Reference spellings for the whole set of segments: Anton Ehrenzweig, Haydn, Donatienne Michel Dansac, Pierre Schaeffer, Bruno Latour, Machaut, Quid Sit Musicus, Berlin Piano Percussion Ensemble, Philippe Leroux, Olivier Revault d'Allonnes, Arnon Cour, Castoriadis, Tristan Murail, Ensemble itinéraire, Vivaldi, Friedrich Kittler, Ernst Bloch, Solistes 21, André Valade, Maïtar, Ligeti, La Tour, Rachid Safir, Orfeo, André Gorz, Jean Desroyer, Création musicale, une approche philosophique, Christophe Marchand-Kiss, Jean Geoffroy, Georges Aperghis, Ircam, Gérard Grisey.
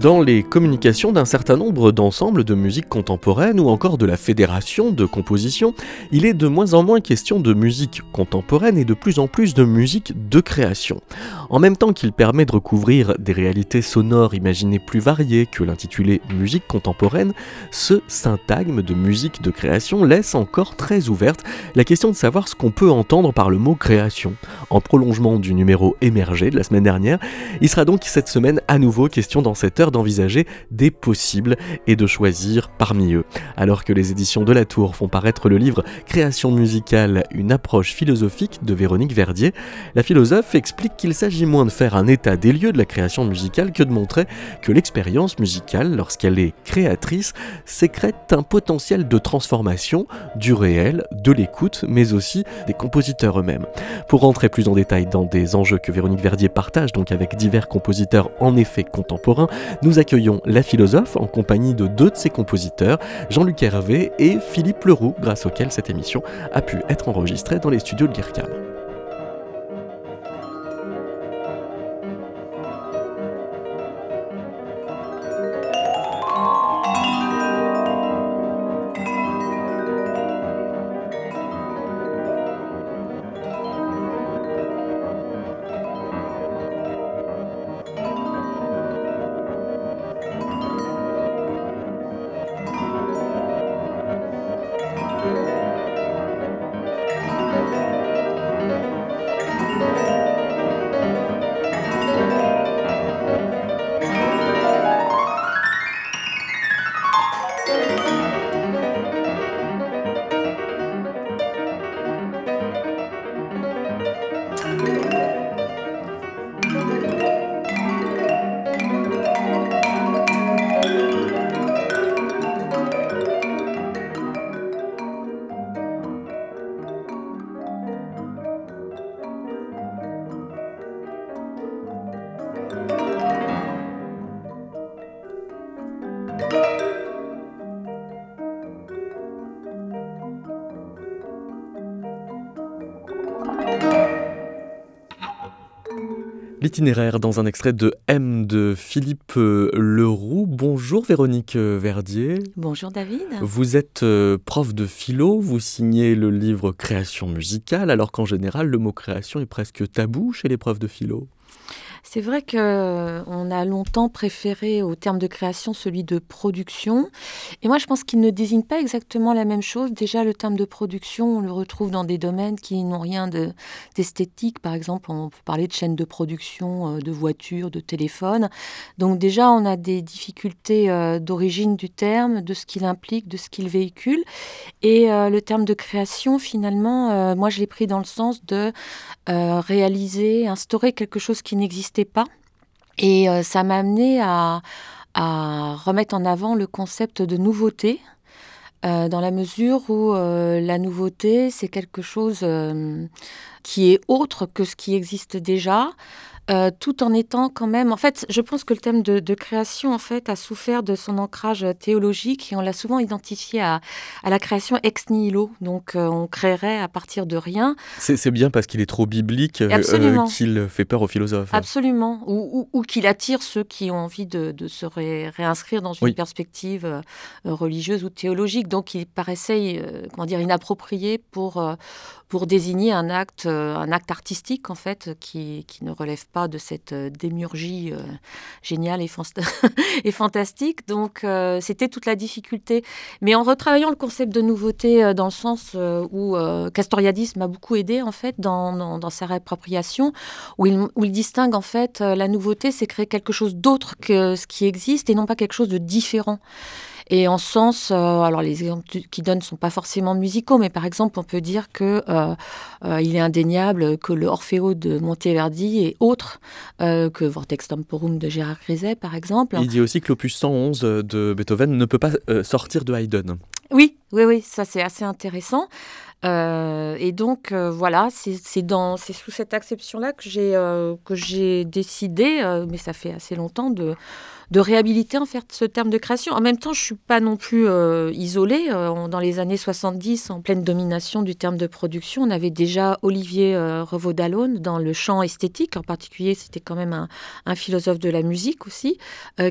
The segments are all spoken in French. Dans les communications d'un certain nombre d'ensembles de musique contemporaine ou encore de la fédération de composition, il est de moins en moins question de musique contemporaine et de plus en plus de musique de création. En même temps qu'il permet de recouvrir des réalités sonores imaginées plus variées que l'intitulé musique contemporaine, ce syntagme de musique de création laisse encore très ouverte la question de savoir ce qu'on peut entendre par le mot création. En prolongement du numéro émergé de la semaine dernière, il sera donc cette semaine à nouveau question dans cette heure d'envisager des possibles et de choisir parmi eux. Alors que les éditions de La Tour font paraître le livre « Création musicale, une approche philosophique » de Véronique Verdier, la philosophe explique qu'il s'agit moins de faire un état des lieux de la création musicale que de montrer que l'expérience musicale, lorsqu'elle est créatrice, sécrète un potentiel de transformation du réel, de l'écoute, mais aussi des compositeurs eux-mêmes. Pour rentrer plus en détail dans des enjeux que Véronique Verdier partage donc avec divers compositeurs en effet contemporains, nous accueillons la philosophe en compagnie de deux de ses compositeurs, Jean-Luc Hervé et Philippe Leroux, grâce auquel cette émission a pu être enregistrée dans les studios de l'Ircam. Itinéraire dans un extrait de M de Philippe Leroux. Bonjour Véronique Verdier. Bonjour David. Vous êtes prof de philo, vous signez le livre Création musicale, alors qu'en général le mot création est presque tabou chez les profs de philo. C'est vrai qu'on a longtemps préféré au terme de création celui de production. Et moi, je pense qu'il ne désigne pas exactement la même chose. Déjà, le terme de production, on le retrouve dans des domaines qui n'ont rien d'esthétique. Par exemple, on peut parler de chaîne de production, de voitures, de téléphones. Donc déjà, on a des difficultés d'origine du terme, de ce qu'il implique, de ce qu'il véhicule. Et le terme de création, finalement, moi, je l'ai pris dans le sens de réaliser, instaurer quelque chose qui n'existe pas. Et ça m'a amené à remettre en avant le concept de nouveauté, dans la mesure où la nouveauté, c'est quelque chose qui est autre que ce qui existe déjà, tout en étant quand même... En fait, je pense que le thème de création, en fait, a souffert de son ancrage théologique et on l'a souvent identifié à la création ex nihilo. Donc, on créerait à partir de rien. C'est bien parce qu'il est trop biblique qu'il fait peur aux philosophes. Absolument. Ou qu'il attire ceux qui ont envie de se réinscrire dans une perspective religieuse ou théologique. Donc, il paraissait inapproprié pour désigner un acte artistique, en fait, qui ne relève pas de cette démiurgie géniale et fantastique. Donc, c'était toute la difficulté. Mais en retravaillant le concept de nouveauté dans le sens où Castoriadis m'a beaucoup aidé en fait, dans sa réappropriation, où il distingue en fait la nouveauté, c'est créer quelque chose d'autre que ce qui existe et non pas quelque chose de différent. Et en sens, alors les exemples qu'il donne ne sont pas forcément musicaux, mais par exemple, on peut dire qu'il est indéniable que le Orfeo de Monteverdi est autre que Vortex Temporum de Gérard Grisey, par exemple. Il dit aussi que l'opus 111 de Beethoven ne peut pas sortir de Haydn. Oui, ça c'est assez intéressant. Et donc, voilà, c'est sous cette acception-là que j'ai décidé, mais ça fait assez longtemps, de réhabiliter en fait ce terme de création. En même temps, je ne suis pas non plus isolée. Dans les années 70, en pleine domination du terme de production, on avait déjà Olivier Revault d'Allonnes dans le champ esthétique. En particulier, c'était quand même un philosophe de la musique aussi,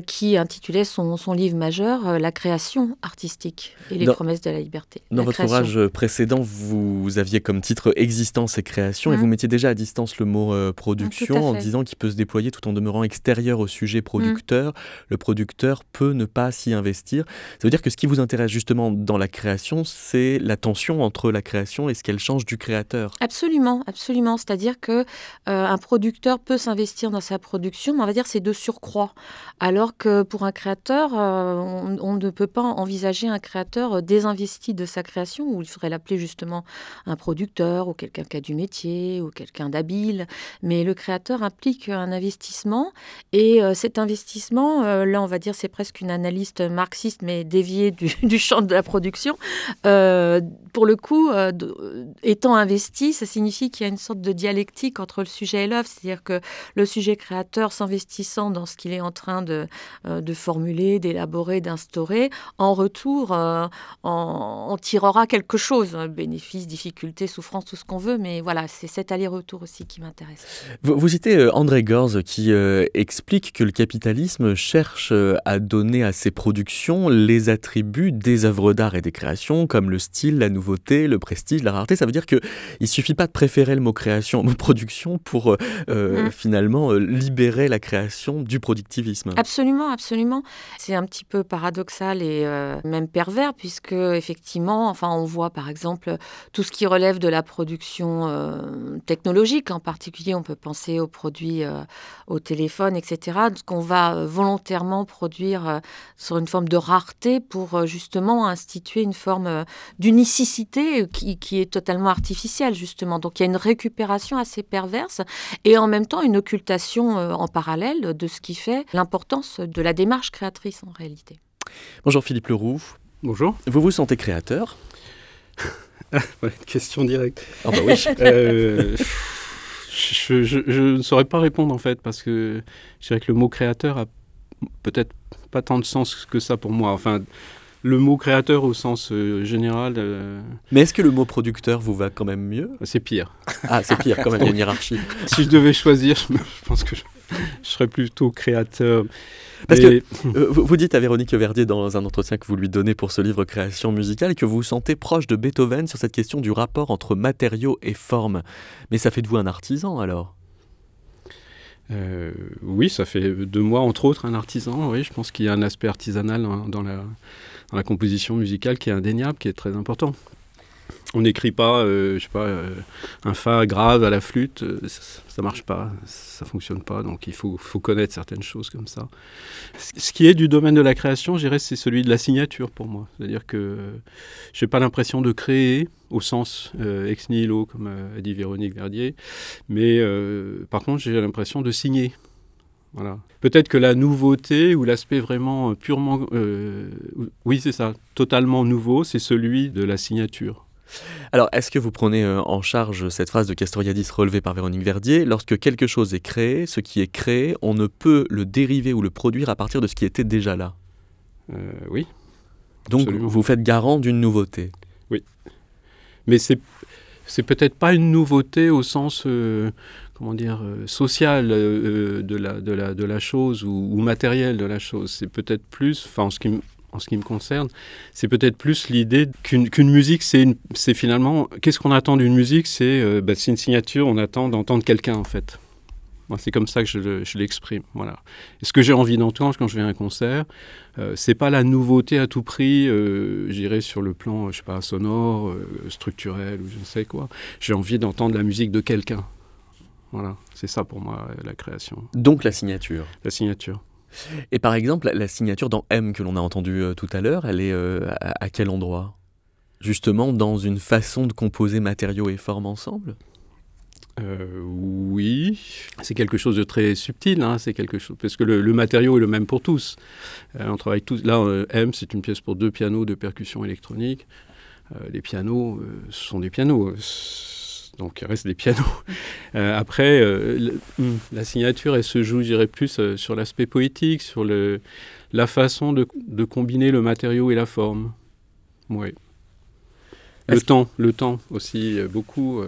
qui intitulait son livre majeur « La création artistique et les promesses de la liberté ». Dans votre ouvrage précédent, vous aviez comme titre « Existence et création » et vous mettiez déjà à distance le mot « production » en disant qu'il peut se déployer tout en demeurant extérieur au sujet producteur. Le producteur peut ne pas s'y investir. Ça veut dire que ce qui vous intéresse justement dans la création, c'est la tension entre la création et ce qu'elle change du créateur. Absolument, absolument. C'est-à-dire qu'un producteur peut s'investir dans sa production, mais on va dire c'est de surcroît. Alors que pour un créateur, on ne peut pas envisager un créateur désinvesti de sa création, où il faudrait l'appeler justement un producteur ou quelqu'un qui a du métier ou quelqu'un d'habile. Mais le créateur implique un investissement et cet investissement, là, on va dire, c'est presque une analyse marxiste, mais déviée du champ de la production. Pour le coup, étant investi, ça signifie qu'il y a une sorte de dialectique entre le sujet et l'œuvre. C'est-à-dire que le sujet créateur, s'investissant dans ce qu'il est en train de formuler, d'élaborer, d'instaurer, en retour, en tirera quelque chose. Bénéfices, difficultés, souffrances, tout ce qu'on veut. Mais voilà, c'est cet aller-retour aussi qui m'intéresse. Vous citez André Gorz qui explique que le capitalisme cherche à donner à ses productions les attributs des œuvres d'art et des créations, comme le style, la nouveauté, le prestige, la rareté. Ça veut dire qu'il ne suffit pas de préférer le mot création au mot production pour finalement libérer la création du productivisme. Absolument, absolument. C'est un petit peu paradoxal et même pervers, puisque effectivement, on voit par exemple tout ce qui relève de la production technologique. En particulier, on peut penser aux produits au téléphone, etc. Ce qu'on va volontairement produire sur une forme de rareté pour justement instituer une forme d'unicité qui est totalement artificielle justement. Donc il y a une récupération assez perverse et en même temps une occultation en parallèle de ce qui fait l'importance de la démarche créatrice en réalité. Bonjour Philippe Leroux. Bonjour. Vous vous sentez créateur ? Question directe. Ah bah oui. Je ne saurais pas répondre en fait parce que je dirais que le mot créateur a peut-être pas tant de sens que ça pour moi. Enfin, le mot créateur au sens général... Mais est-ce que le mot producteur vous va quand même mieux ? C'est pire. Ah, c'est pire quand même, il y a une hiérarchie. Si je devais choisir, je pense que je serais plutôt créateur. Parce que vous dites à Véronique Verdier dans un entretien que vous lui donnez pour ce livre Création musicale que vous vous sentez proche de Beethoven sur cette question du rapport entre matériaux et forme. Mais ça fait de vous un artisan alors ? Oui, ça fait de moi, entre autres, un artisan. Oui, je pense qu'il y a un aspect artisanal dans la composition musicale qui est indéniable, qui est très important. On n'écrit pas, un fa grave à la flûte, ça marche pas, ça fonctionne pas, donc il faut connaître certaines choses comme ça. Ce qui est du domaine de la création, je dirais, c'est celui de la signature pour moi, c'est-à-dire que j'ai pas l'impression de créer au sens ex nihilo, comme a dit Véronique Verdier, mais par contre j'ai l'impression de signer. Voilà. Peut-être que la nouveauté ou l'aspect vraiment purement, oui c'est ça, totalement nouveau, c'est celui de la signature. Alors, est-ce que vous prenez en charge cette phrase de Castoriadis relevée par Véronique Verdier ? Lorsque quelque chose est créé, ce qui est créé, on ne peut le dériver ou le produire à partir de ce qui était déjà là. Oui. Donc, absolument. Vous faites garant d'une nouveauté. Oui. Mais c'est peut-être pas une nouveauté au sens, social de la chose ou matériel de la chose. C'est peut-être plus, en ce qui me concerne, c'est peut-être plus l'idée qu'une musique, c'est finalement... Qu'est-ce qu'on attend d'une musique ? C'est une signature, on attend d'entendre quelqu'un, en fait. Moi, c'est comme ça que je l'exprime, voilà. Et ce que j'ai envie d'entendre quand je vais à un concert, c'est pas la nouveauté à tout prix, j'irai sur le plan, sonore, structurel, ou je ne sais quoi. J'ai envie d'entendre la musique de quelqu'un. Voilà, c'est ça pour moi, la création. Donc la signature. La signature. Et par exemple, la signature dans M que l'on a entendue tout à l'heure, elle est à quel endroit ? Justement, dans une façon de composer matériaux et formes ensemble ? Oui, c'est quelque chose de très subtil, hein. C'est quelque chose, parce que le matériau est le même pour tous. On travaille tous. Là, M, c'est une pièce pour deux pianos, deux percussions électroniques. les pianos sont des pianos, donc il reste des pianos. Après, la signature, elle se joue, je dirais, plus sur l'aspect poétique, sur la façon de combiner le matériau et la forme. Oui. Le temps aussi, beaucoup.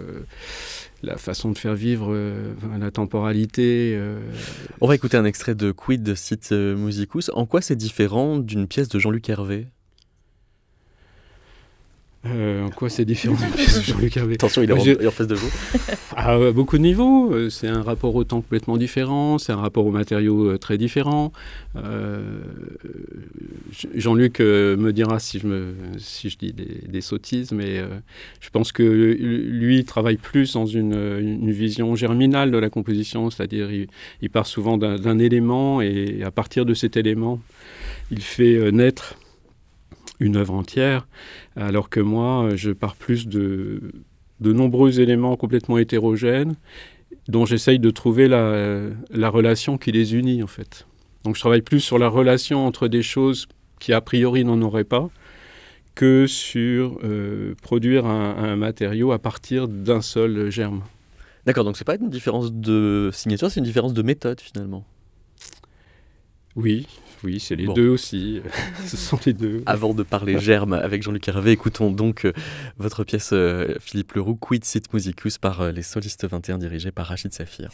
La façon de faire vivre la temporalité. On va écouter un extrait de Quid de Sit Musicus. En quoi c'est différent d'une pièce de Jean-Luc Hervé ? En quoi c'est différent d'une pièce de Jean-Luc Hervé ? Attention, il est en face de vous. À beaucoup de niveaux. C'est un rapport au temps complètement différent. C'est un rapport aux matériaux très différent. Jean-Luc me dira si je dis des sottises, mais je pense que lui travaille plus dans une vision germinale de la composition, c'est-à-dire il part souvent d'un élément et à partir de cet élément, il fait naître une œuvre entière, alors que moi, je pars plus de nombreux éléments complètement hétérogènes dont j'essaye de trouver la relation qui les unit en fait. Donc je travaille plus sur la relation entre des choses qui a priori n'en auraient pas, que sur produire un matériau à partir d'un seul germe. D'accord, donc ce n'est pas une différence de signature, c'est une différence de méthode finalement. Oui, c'est les deux aussi, ce sont les deux. Avant de parler germe avec Jean-Luc Hervé, écoutons donc votre pièce Philippe Leroux, Quid Sit Musicus par les Solistes 21, dirigés par Rachid Safir.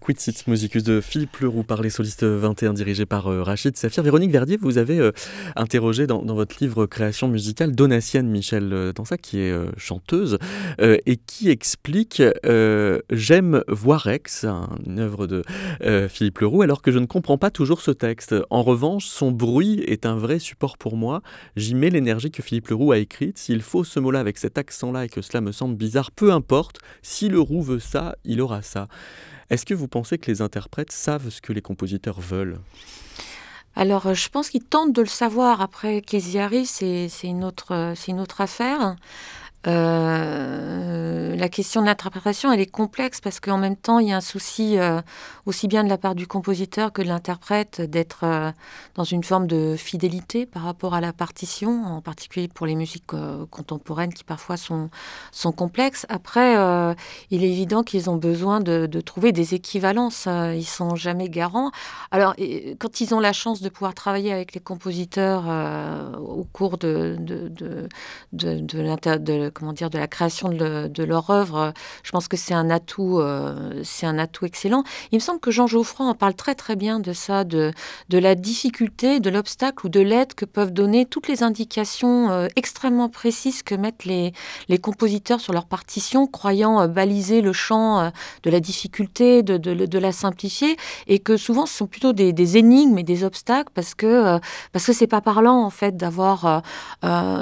Quid Sit Musicus de Philippe Leroux par les Solistes 21, dirigé par Rachid Safir. Véronique Verdier, vous avez interrogé dans votre livre Création musicale Donatienne Michel Dansac, qui est chanteuse et qui explique J'aime Voirex, une œuvre de Philippe Leroux, alors que je ne comprends pas toujours ce texte. En revanche, son bruit est un vrai support pour moi. J'y mets l'énergie que Philippe Leroux a écrite. S'il faut ce mot-là avec cet accent-là et que cela me semble bizarre, peu importe. Si Leroux veut ça, il aura ça. Est-ce que vous pensez que les interprètes savent ce que les compositeurs veulent ? Alors, je pense qu'ils tentent de le savoir. Après, qu'ils y arrivent, c'est une autre affaire. La question de l'interprétation, elle est complexe parce qu'en même temps, il y a un souci aussi bien de la part du compositeur que de l'interprète d'être dans une forme de fidélité par rapport à la partition, en particulier pour les musiques contemporaines qui parfois sont complexes. Après, il est évident qu'ils ont besoin de trouver des équivalences. Ils ne sont jamais garants. Alors, quand ils ont la chance de pouvoir travailler avec les compositeurs au cours de la création de leur œuvre, je pense que c'est un atout excellent. Il me semble que Jean Geoffroy en parle très très bien de ça, de la difficulté, de l'obstacle ou de l'aide que peuvent donner toutes les indications extrêmement précises que mettent les compositeurs sur leur partition, croyant baliser le champ de la difficulté, de la simplifier, et que souvent ce sont plutôt des énigmes et des obstacles parce que c'est pas parlant en fait d'avoir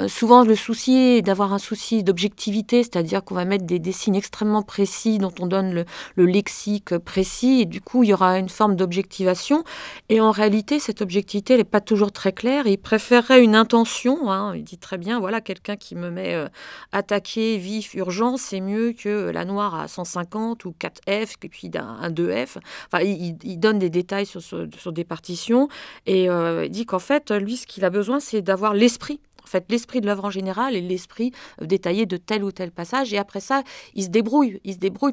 souvent le souci d'avoir un souci aussi d'objectivité, c'est-à-dire qu'on va mettre des signes extrêmement précis dont on donne le lexique précis, et du coup il y aura une forme d'objectivation, et en réalité cette objectivité elle n'est pas toujours très claire, et il préférerait une intention, hein. Il dit très bien, voilà, quelqu'un qui me met attaqué, vif, urgent, c'est mieux que la noire à 150 ou 4F, et puis un 2F, enfin il donne des détails sur des partitions, et il dit qu'en fait lui ce qu'il a besoin c'est d'avoir l'esprit. En fait, l'esprit de l'œuvre en général et l'esprit détaillé de tel ou tel passage. Et après ça, il se débrouille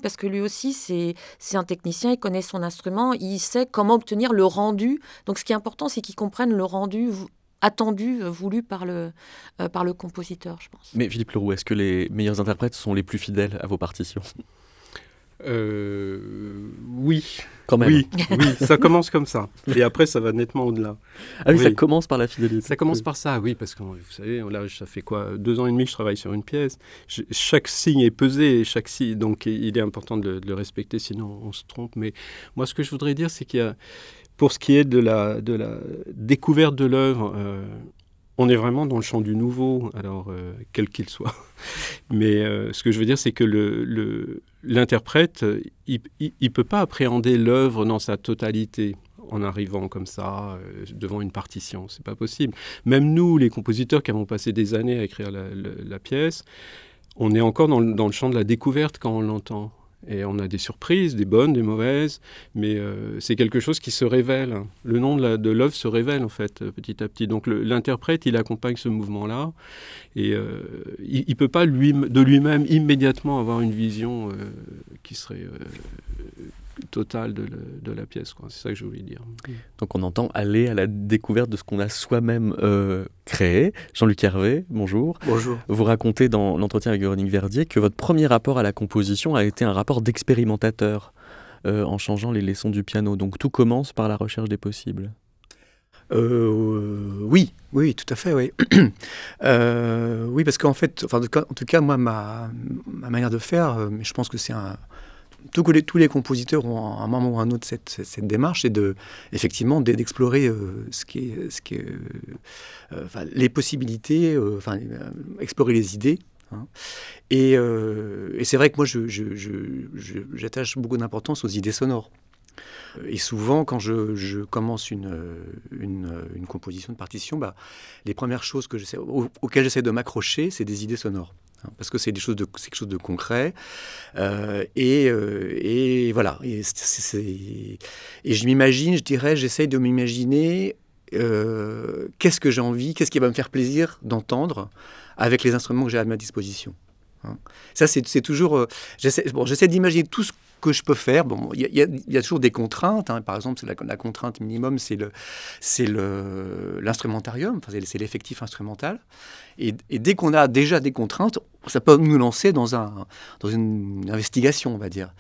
parce que lui aussi, c'est un technicien, il connaît son instrument, il sait comment obtenir le rendu. Donc, ce qui est important, c'est qu'il comprenne le rendu attendu, voulu par le compositeur, je pense. Mais Philippe Leroux, est-ce que les meilleurs interprètes sont les plus fidèles à vos partitions ? Oui. Quand même. Oui, ça commence comme ça. Et après, ça va nettement au-delà. Ah oui, ça commence par la fidélité. Ça commence par ça, oui, parce que vous savez, là, ça fait quoi, 2 ans et demi que je travaille sur une pièce. Chaque signe est pesé, donc il est important de le respecter, sinon on se trompe. Mais moi, ce que je voudrais dire, c'est qu'il y a, pour ce qui est de la découverte de l'œuvre, on est vraiment dans le champ du nouveau, alors quel qu'il soit. Mais ce que je veux dire, c'est que l'interprète, il peut pas appréhender l'œuvre dans sa totalité en arrivant comme ça devant une partition. C'est pas possible. Même nous, les compositeurs qui avons passé des années à écrire la pièce, on est encore dans le champ de la découverte quand on l'entend. Et on a des surprises, des bonnes, des mauvaises, mais c'est quelque chose qui se révèle. Le nom de l'œuvre se révèle, en fait, petit à petit. Donc l'interprète, il accompagne ce mouvement-là, et il ne peut pas de lui-même immédiatement avoir une vision qui serait totale de la pièce, quoi. C'est ça que je voulais dire. Donc on entend aller à la découverte de ce qu'on a soi-même créé. Jean-Luc Hervé, bonjour. Bonjour. Vous racontez dans l'entretien avec Véronique Verdier que votre premier rapport à la composition a été un rapport d'expérimentateur en changeant les leçons du piano. Donc tout commence par la recherche des possibles. Oui, tout à fait, oui. Oui, parce qu'en fait, en tout cas, moi, ma manière de faire, je pense que c'est un... Tous les compositeurs ont à un moment ou à un autre cette démarche, c'est d'explorer les possibilités, explorer les idées. Hein. Et c'est vrai que moi, j'attache beaucoup d'importance aux idées sonores. Et souvent, quand je commence une composition de partition, les premières choses auxquelles j'essaie de m'accrocher, c'est des idées sonores. Parce que c'est quelque chose de concret, et voilà. Et j'essaye de m'imaginer qu'est-ce que j'ai envie, qu'est-ce qui va me faire plaisir d'entendre avec les instruments que j'ai à ma disposition. Hein. Ça, c'est toujours... j'essaie d'imaginer tout ce que je peux faire. Bon, il y a toujours des contraintes. Hein. Par exemple, la contrainte minimum, c'est l'instrumentarium, c'est l'effectif instrumental. Et dès qu'on a déjà des contraintes, ça peut nous lancer dans une investigation, on va dire.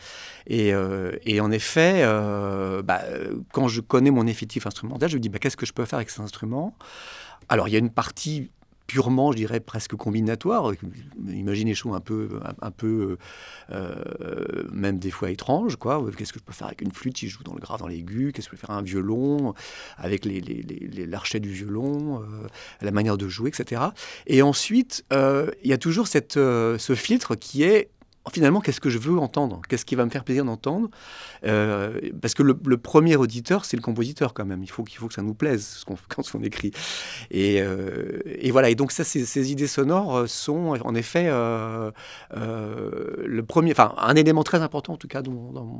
Et en effet, quand je connais mon effectif instrumental, je me dis, qu'est-ce que je peux faire avec cet instrument ? Alors, il y a une partie... purement, je dirais, presque combinatoire. Imaginez des choses un peu même des fois étranges, quoi. Qu'est-ce que je peux faire avec une flûte si je joue dans le grave, dans l'aigu ? Qu'est-ce que je peux faire avec un violon, avec l'archet du violon, la manière de jouer, etc. Et ensuite, il y a toujours ce filtre qui est, finalement, qu'est-ce que je veux entendre ? Qu'est-ce qui va me faire plaisir d'entendre ? Parce que le premier auditeur, c'est le compositeur quand même. Il faut que ça nous plaise quand on écrit. Et voilà. Et donc ça, ces idées sonores sont en effet un élément très important en tout cas dans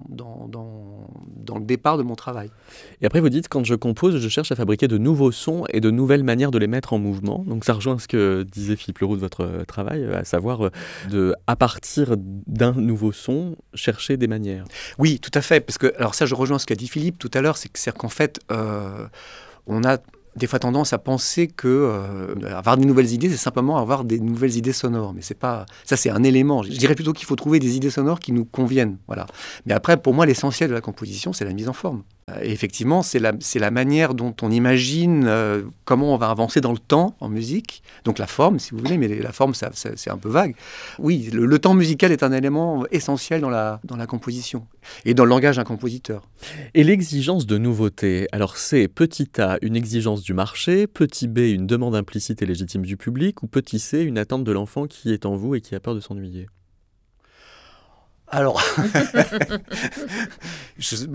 le départ de mon travail. Et après, vous dites, quand je compose, je cherche à fabriquer de nouveaux sons et de nouvelles manières de les mettre en mouvement. Donc ça rejoint ce que disait Philippe Leroux de votre travail, à savoir à partir d'un nouveau son, chercher des manières. Oui, tout à fait, parce que, alors ça je rejoins ce qu'a dit Philippe tout à l'heure, c'est-à-dire qu'en fait, on a des fois tendance à penser que avoir de nouvelles idées, c'est simplement avoir des nouvelles idées sonores, mais c'est pas, ça c'est un élément, je dirais plutôt qu'il faut trouver des idées sonores qui nous conviennent, voilà. Mais après, pour moi, l'essentiel de la composition, c'est la mise en forme. Et effectivement, c'est la manière dont on imagine comment on va avancer dans le temps en musique. Donc la forme, si vous voulez, mais la forme, ça, c'est un peu vague. Oui, le temps musical est un élément essentiel dans la composition et dans le langage d'un compositeur. Et l'exigence de nouveauté, alors c'est petit a, une exigence du marché, petit b, une demande implicite et légitime du public, ou petit c, une attente de l'enfant qui est en vous et qui a peur de s'ennuyer? Alors, c'est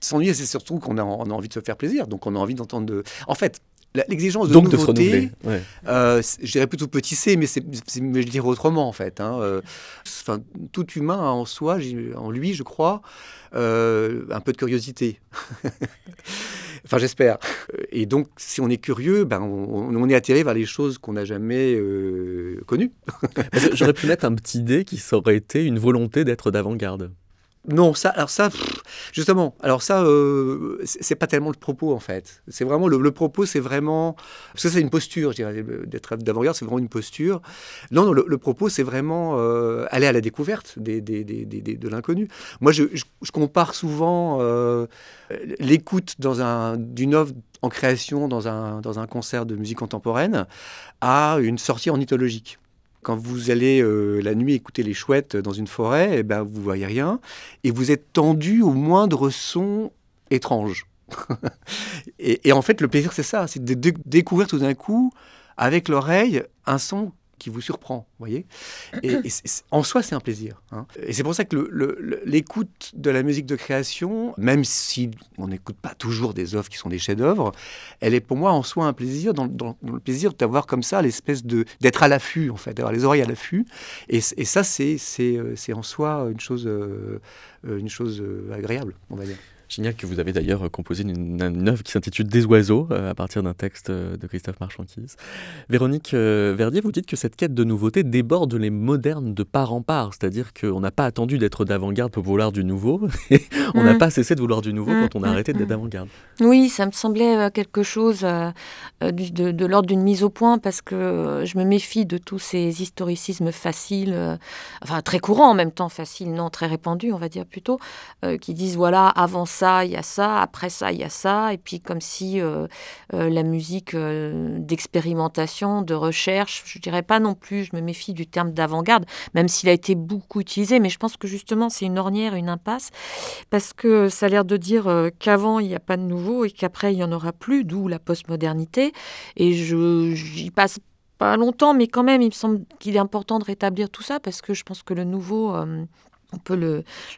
s'ennuyer, c'est surtout qu'on a envie de se faire plaisir, donc on a envie d'entendre En fait, l'exigence de nouveauté, ouais. Je dirais plutôt petit c, mais mais je dirais autrement en fait. Tout humain a en soi, en lui, je crois, un peu de curiosité. Enfin, j'espère. Et donc, si on est curieux, on est attiré vers les choses qu'on n'a jamais connues. J'aurais pu mettre un petit dé qui aurait été une volonté d'être d'avant-garde. Non, c'est pas tellement le propos, en fait. C'est vraiment, le propos, c'est vraiment... Parce que c'est une posture, je dirais, d'être d'avant-garde, c'est vraiment une posture. Non, le propos, c'est vraiment aller à la découverte de l'inconnu. Moi, je compare souvent l'écoute d'une œuvre en création dans un concert de musique contemporaine à une sortie ornithologique. Quand vous allez la nuit écouter les chouettes dans une forêt, vous ne voyez rien et vous êtes tendu au moindre son étrange. et en fait, le plaisir, c'est ça, c'est de découvrir tout d'un coup, avec l'oreille, un son qui vous surprend, vous voyez. Et en soi, c'est un plaisir. Et c'est pour ça que l'écoute de la musique de création, même si on n'écoute pas toujours des œuvres qui sont des chefs-d'œuvre, elle est pour moi en soi un plaisir, dans le plaisir d'avoir comme ça l'espèce d'être à l'affût, en fait, d'avoir les oreilles à l'affût. Et ça, c'est en soi une chose agréable, on va dire. Génial que vous avez d'ailleurs composé une œuvre qui s'intitule « Des oiseaux » à partir d'un texte de Christophe Marchand-Kiss. Véronique Verdier, vous dites que cette quête de nouveauté déborde les modernes de part en part, c'est-à-dire qu'on n'a pas attendu d'être d'avant-garde pour vouloir du nouveau, et on n'a pas cessé de vouloir du nouveau quand on a arrêté d'être d'avant-garde. Oui, ça me semblait quelque chose de l'ordre d'une mise au point, parce que je me méfie de tous ces historicismes faciles, enfin très courants en même temps, faciles, non, très répandus, on va dire plutôt, qui disent « voilà, avance ça, il y a ça, après ça, il y a ça », et puis comme si la musique d'expérimentation, de recherche, je dirais pas non plus, je me méfie du terme d'avant-garde, même s'il a été beaucoup utilisé, mais je pense que justement c'est une ornière, une impasse, parce que ça a l'air de dire qu'avant il n'y a pas de nouveau et qu'après il n'y en aura plus, d'où la postmodernité, et j'y passe pas longtemps, mais quand même il me semble qu'il est important de rétablir tout ça, parce que je pense que le nouveau... on peut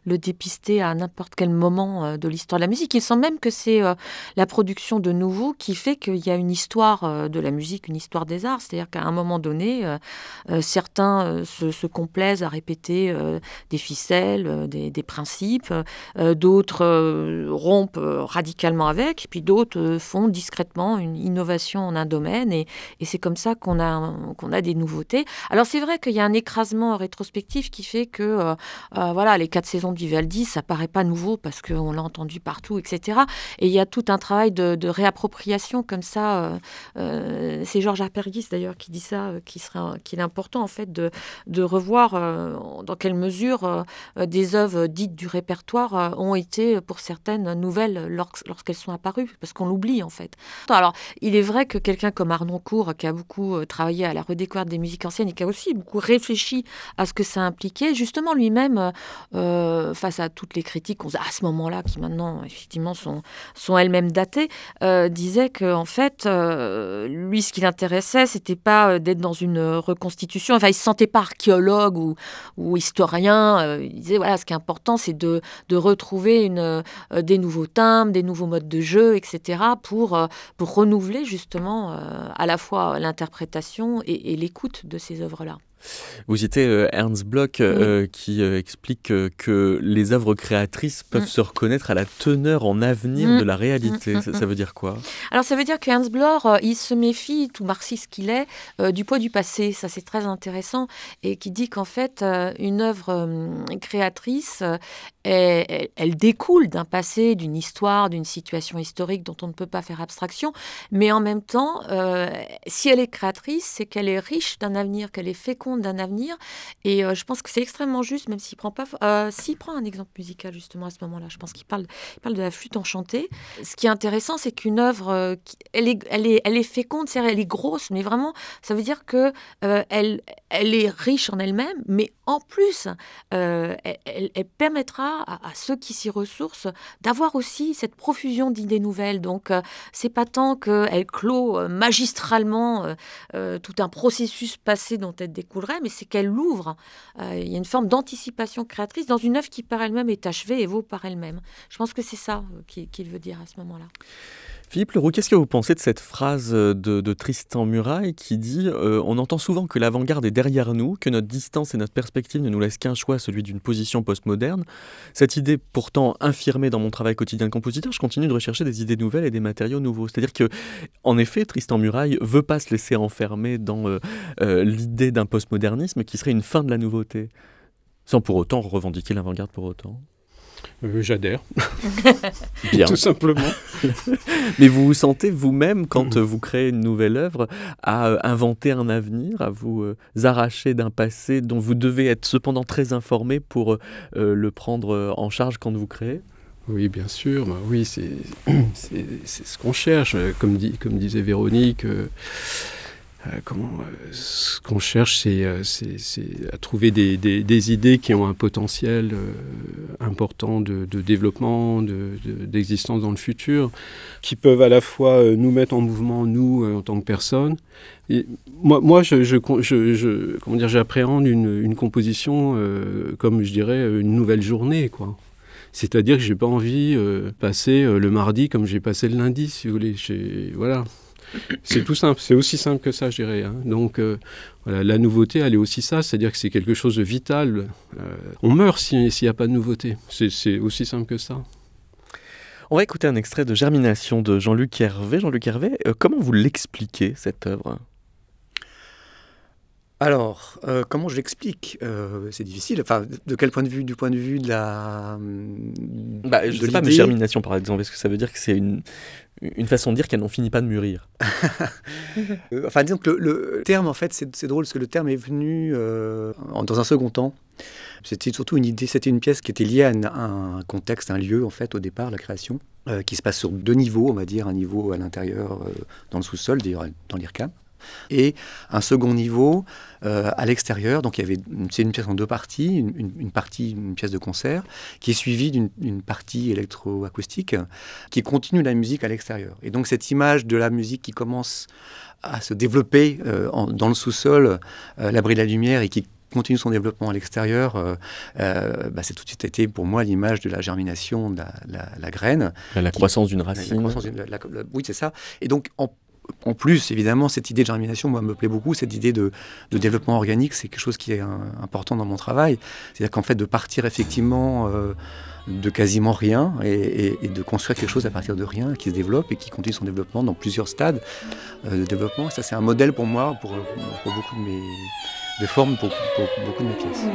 le dépister à n'importe quel moment de l'histoire de la musique. Il semble même que c'est la production de nouveaux qui fait qu'il y a une histoire de la musique, une histoire des arts. C'est-à-dire qu'à un moment donné, certains se complaisent à répéter des ficelles, des principes. D'autres rompent radicalement avec. Et puis d'autres font discrètement une innovation en un domaine. Et c'est comme ça qu'on a des nouveautés. Alors c'est vrai qu'il y a un écrasement rétrospectif qui fait que... les 4 saisons de Vivaldi, ça paraît pas nouveau parce qu'on l'a entendu partout, etc. Et il y a tout un travail de réappropriation comme ça. C'est Georges Aperghis d'ailleurs qui dit ça, qu'il est important en fait de revoir dans quelle mesure des œuvres dites du répertoire ont été pour certaines nouvelles lorsqu'elles sont apparues, parce qu'on l'oublie en fait. Alors, il est vrai que quelqu'un comme Arnon Cour, qui a beaucoup travaillé à la redécouverte des musiques anciennes et qui a aussi beaucoup réfléchi à ce que ça impliquait, justement lui-même, face à toutes les critiques qu'on faisait à ce moment-là, qui maintenant effectivement sont elles-mêmes datées, disait que en fait, lui, ce qui l'intéressait, c'était pas d'être dans une reconstitution. Enfin, il se sentait pas archéologue ou historien. Il disait voilà, ce qui est important, c'est de retrouver des nouveaux timbres, des nouveaux modes de jeu, etc. pour renouveler justement à la fois l'interprétation et l'écoute de ces œuvres-là. Vous citez Ernst Bloch qui explique que les œuvres créatrices peuvent se reconnaître à la teneur en avenir de la réalité. Ça veut dire quoi? Alors ça veut dire qu'Ernst Bloch, il se méfie, tout marxiste qu'il est, du poids du passé. Ça c'est très intéressant, et qui dit qu'en fait une œuvre créatrice, elle découle d'un passé, d'une histoire, d'une situation historique dont on ne peut pas faire abstraction, mais en même temps si elle est créatrice, c'est qu'elle est riche d'un avenir, qu'elle est féconde compte d'un avenir. Et je pense que c'est extrêmement juste, même s'il prend pas, s'il prend un exemple musical justement à ce moment-là, je pense qu'il parle de la flûte enchantée. Ce qui est intéressant, c'est qu'une œuvre, elle est féconde, c'est-à-dire elle est grosse, mais vraiment, ça veut dire que elle est riche en elle-même, mais en plus, elle permettra à ceux qui s'y ressourcent d'avoir aussi cette profusion d'idées nouvelles. Donc, c'est pas tant qu'elle clôt magistralement tout un processus passé dont elle découlerait, mais c'est qu'elle l'ouvre. Il y a une forme d'anticipation créatrice dans une œuvre qui par elle-même est achevée et vaut par elle-même. Je pense que c'est ça qu'il veut dire à ce moment-là. Philippe Leroux, qu'est-ce que vous pensez de cette phrase de Tristan Murail qui dit « On entend souvent que l'avant-garde est derrière nous, que notre distance et notre perspective ne nous laissent qu'un choix, celui d'une position postmoderne. Cette idée pourtant infirmée dans mon travail quotidien de compositeur, je continue de rechercher des idées nouvelles et des matériaux nouveaux. » C'est-à-dire que, en effet, Tristan Murail ne veut pas se laisser enfermer dans l'idée d'un postmodernisme qui serait une fin de la nouveauté, sans pour autant revendiquer l'avant-garde pour autant. J'adhère, bien. Tout simplement. Mais vous vous sentez vous-même, quand vous créez une nouvelle œuvre, à inventer un avenir, à vous arracher d'un passé dont vous devez être cependant très informé pour le prendre en charge quand vous créez ? Oui, bien sûr. Bah, oui, c'est ce qu'on cherche. Comme disait Véronique, ce qu'on cherche, c'est à trouver des idées qui ont un potentiel important de développement, d'existence dans le futur, qui peuvent à la fois nous mettre en mouvement, nous, en tant que personnes. Et moi j'appréhende une composition comme, je dirais, une nouvelle journée, quoi. C'est-à-dire que j'ai pas envie passer le mardi comme j'ai passé le lundi, si vous voulez. Voilà. C'est tout simple, c'est aussi simple que ça, je dirais. Hein. Donc, voilà, la nouveauté, elle est aussi ça, c'est-à-dire que c'est quelque chose de vital. On meurt s'il n'y a pas de nouveauté, c'est aussi simple que ça. On va écouter un extrait de Germination de Jean-Luc Hervé. Jean-Luc Hervé, comment vous l'expliquez, cette œuvre ? Alors, comment je l'explique ? C'est difficile. Enfin, de quel point de vue ? Du point de vue de la... je ne sais pas, mais germination, par exemple, est-ce que ça veut dire que c'est une façon de dire qu'elle n'en finit pas de mûrir ? Enfin, disons que le terme, en fait, c'est drôle, parce que le terme est venu dans un second temps. C'était surtout une idée, c'était une pièce qui était liée à un contexte, un lieu, en fait, au départ, la création, qui se passe sur deux niveaux, on va dire, un niveau à l'intérieur, dans le sous-sol, d'ailleurs, dans l'Ircam. Et un second niveau à l'extérieur, donc il y avait, c'est une pièce en deux parties, une pièce de concert qui est suivie d'une partie électroacoustique qui continue la musique à l'extérieur. Et donc cette image de la musique qui commence à se développer dans le sous-sol, l'abri de la lumière, et qui continue son développement à l'extérieur, c'est tout de suite été pour moi l'image de la germination, de la graine. La croissance d'une racine. Oui, c'est ça. Et donc en plus, évidemment, cette idée de germination, moi, me plaît beaucoup. Cette idée de développement organique, c'est quelque chose qui est important dans mon travail. C'est-à-dire qu'en fait, de partir effectivement de quasiment rien et de construire quelque chose à partir de rien, qui se développe et qui continue son développement dans plusieurs stades de développement. Et ça, c'est un modèle pour moi, pour beaucoup de mes formes, pour beaucoup de mes pièces.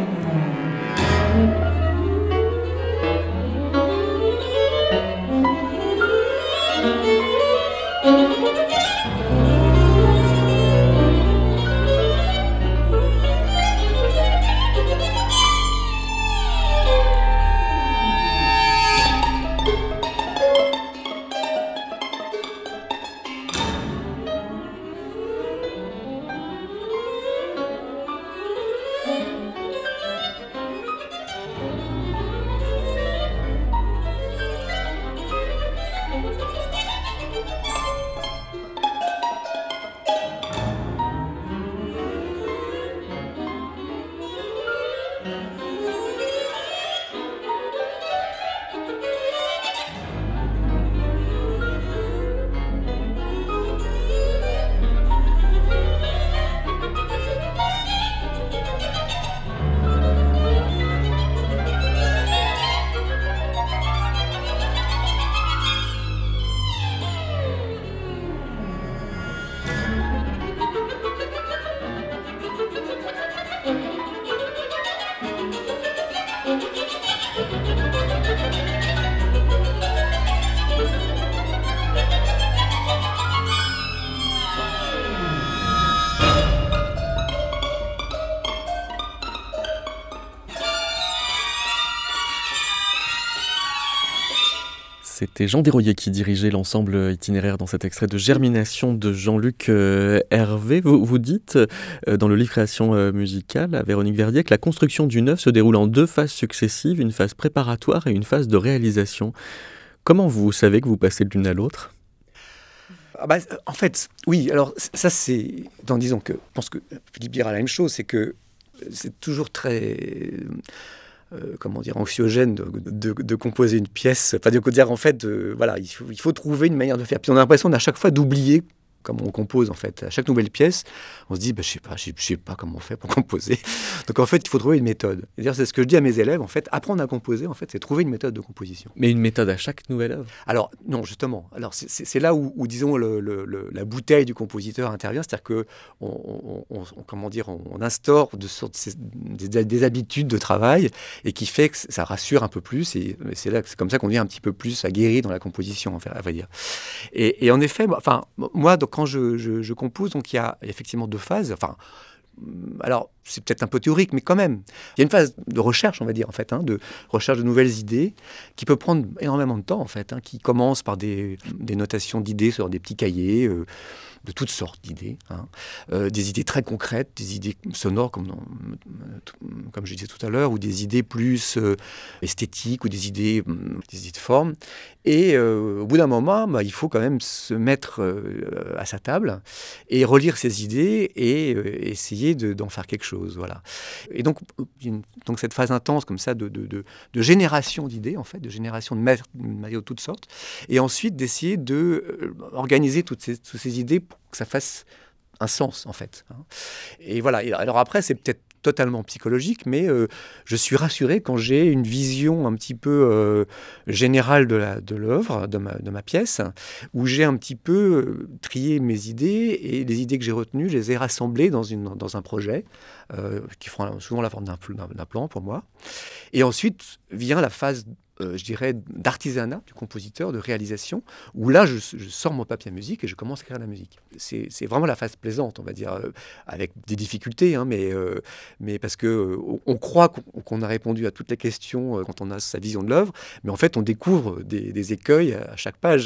C'était Jean Desroyer qui dirigeait l'ensemble itinéraire dans cet extrait de Germination de Jean-Luc Hervé. Vous dites dans le livre Création musicale à Véronique Verdier que la construction d'une œuvre se déroule en deux phases successives, une phase préparatoire et une phase de réalisation. Comment vous savez que vous passez de l'une à l'autre ? En fait, oui. Alors ça, c'est... Disons que... Je pense que Philippe dira la même chose, c'est que c'est toujours très... anxiogène de composer une pièce. Enfin, il faut trouver une manière de faire. Puis on a l'impression à chaque fois d'oublier comment on compose, en fait. À chaque nouvelle pièce, on se dit, je sais pas comment on fait pour composer. Donc, en fait, il faut trouver une méthode. C'est-à-dire, c'est ce que je dis à mes élèves, en fait, apprendre à composer, en fait, c'est trouver une méthode de composition. Mais une méthode à chaque nouvelle œuvre ? Alors, non, justement. Alors, c'est là où disons, la bouteille du compositeur intervient, c'est-à-dire que on instaure des habitudes de travail et qui fait que ça rassure un peu plus. Et c'est là, c'est comme ça qu'on devient un petit peu plus aguerri dans la composition, à vrai dire. Et en effet, moi, donc, quand je compose, donc il y a effectivement deux phases. Alors c'est peut-être un peu théorique, mais quand même, il y a une phase de recherche, de recherche de nouvelles idées, qui peut prendre énormément de temps, qui commence par des notations d'idées sur des petits cahiers. De toutes sortes d'idées, des idées très concrètes, des idées sonores comme je disais tout à l'heure, ou des idées plus esthétiques, ou des idées de forme. Et au bout d'un moment, il faut quand même se mettre à sa table et relire ces idées et essayer d'en faire quelque chose. Voilà. Et donc cette phase intense comme ça de génération d'idées, de génération de matériaux de toutes sortes, et ensuite d'essayer d'organiser toutes ces idées pour que ça fasse un sens, Et voilà. Et alors après, c'est peut-être totalement psychologique, mais je suis rassuré quand j'ai une vision un petit peu générale de l'œuvre, de ma pièce, où j'ai un petit peu trié mes idées, et les idées que j'ai retenues, je les ai rassemblées dans un projet, qui fera souvent la forme d'un plan pour moi. Et ensuite vient la phase... d'artisanat du compositeur, de réalisation, où là, je sors mon papier à musique et je commence à écrire de la musique. C'est vraiment la phase plaisante, avec des difficultés, mais parce qu'on croit qu'on a répondu à toutes les questions quand on a sa vision de l'œuvre, mais en fait, on découvre des écueils à chaque page.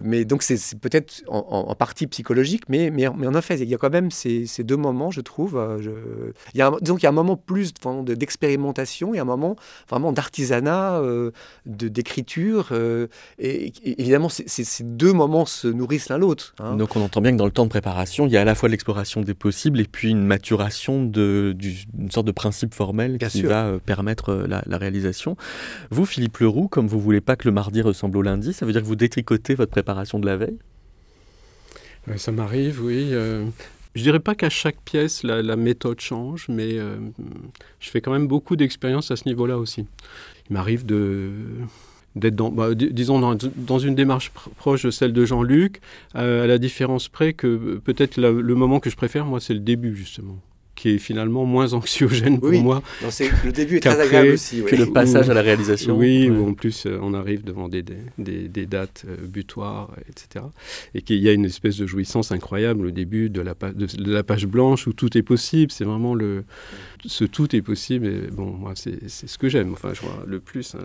Mais donc, c'est peut-être en partie psychologique, mais en effet, il y a quand même ces deux moments, je trouve. Disons qu'il y a un moment plus d'expérimentation et un moment vraiment d'artisanat, d'écriture, et évidemment ces deux moments se nourrissent l'un l'autre. Donc on entend bien que dans le temps de préparation, il y a à la fois l'exploration des possibles et puis une maturation d'une sorte de principe formel va permettre la réalisation. Vous, Philippe Leroux, comme vous ne voulez pas que le mardi ressemble au lundi, ça veut dire que vous détricotez votre préparation de la veille ? Ça m'arrive, oui. Je dirais pas qu'à chaque pièce, la méthode change, mais je fais quand même beaucoup d'expériences à ce niveau-là aussi. Il m'arrive d'être dans une démarche proche de celle de Jean-Luc, à la différence près que peut-être le moment que je préfère, moi, c'est le début, justement, qui est finalement moins anxiogène pour moi. Non, le début est très agréable aussi. Ouais. Que le passage à la réalisation. Oui, où en plus, on arrive devant des dates butoirs, etc. Et qu'il y a une espèce de jouissance incroyable au début de la page blanche où tout est possible. C'est vraiment ce tout est possible. Et bon, moi, c'est ce que j'aime. Enfin, je vois le plus.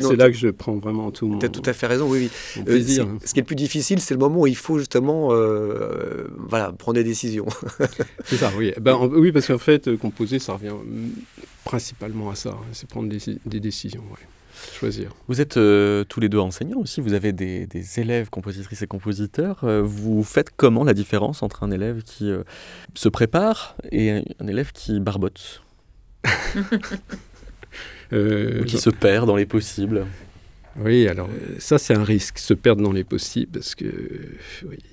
C'est là que je prends vraiment tout mon plaisir. Tu as tout à fait raison, oui. Ce qui est le plus difficile, c'est le moment où il faut justement prendre des décisions. C'est ça, oui. Oui, parce qu'en fait, composer, ça revient principalement à ça. C'est prendre des décisions, choisir. Vous êtes tous les deux enseignants aussi. Vous avez des élèves compositrices et compositeurs. Vous faites comment la différence entre un élève qui se prépare et un élève qui barbote ou qui se perd dans les possibles? Oui, alors ça c'est un risque, se perdre dans les possibles, parce que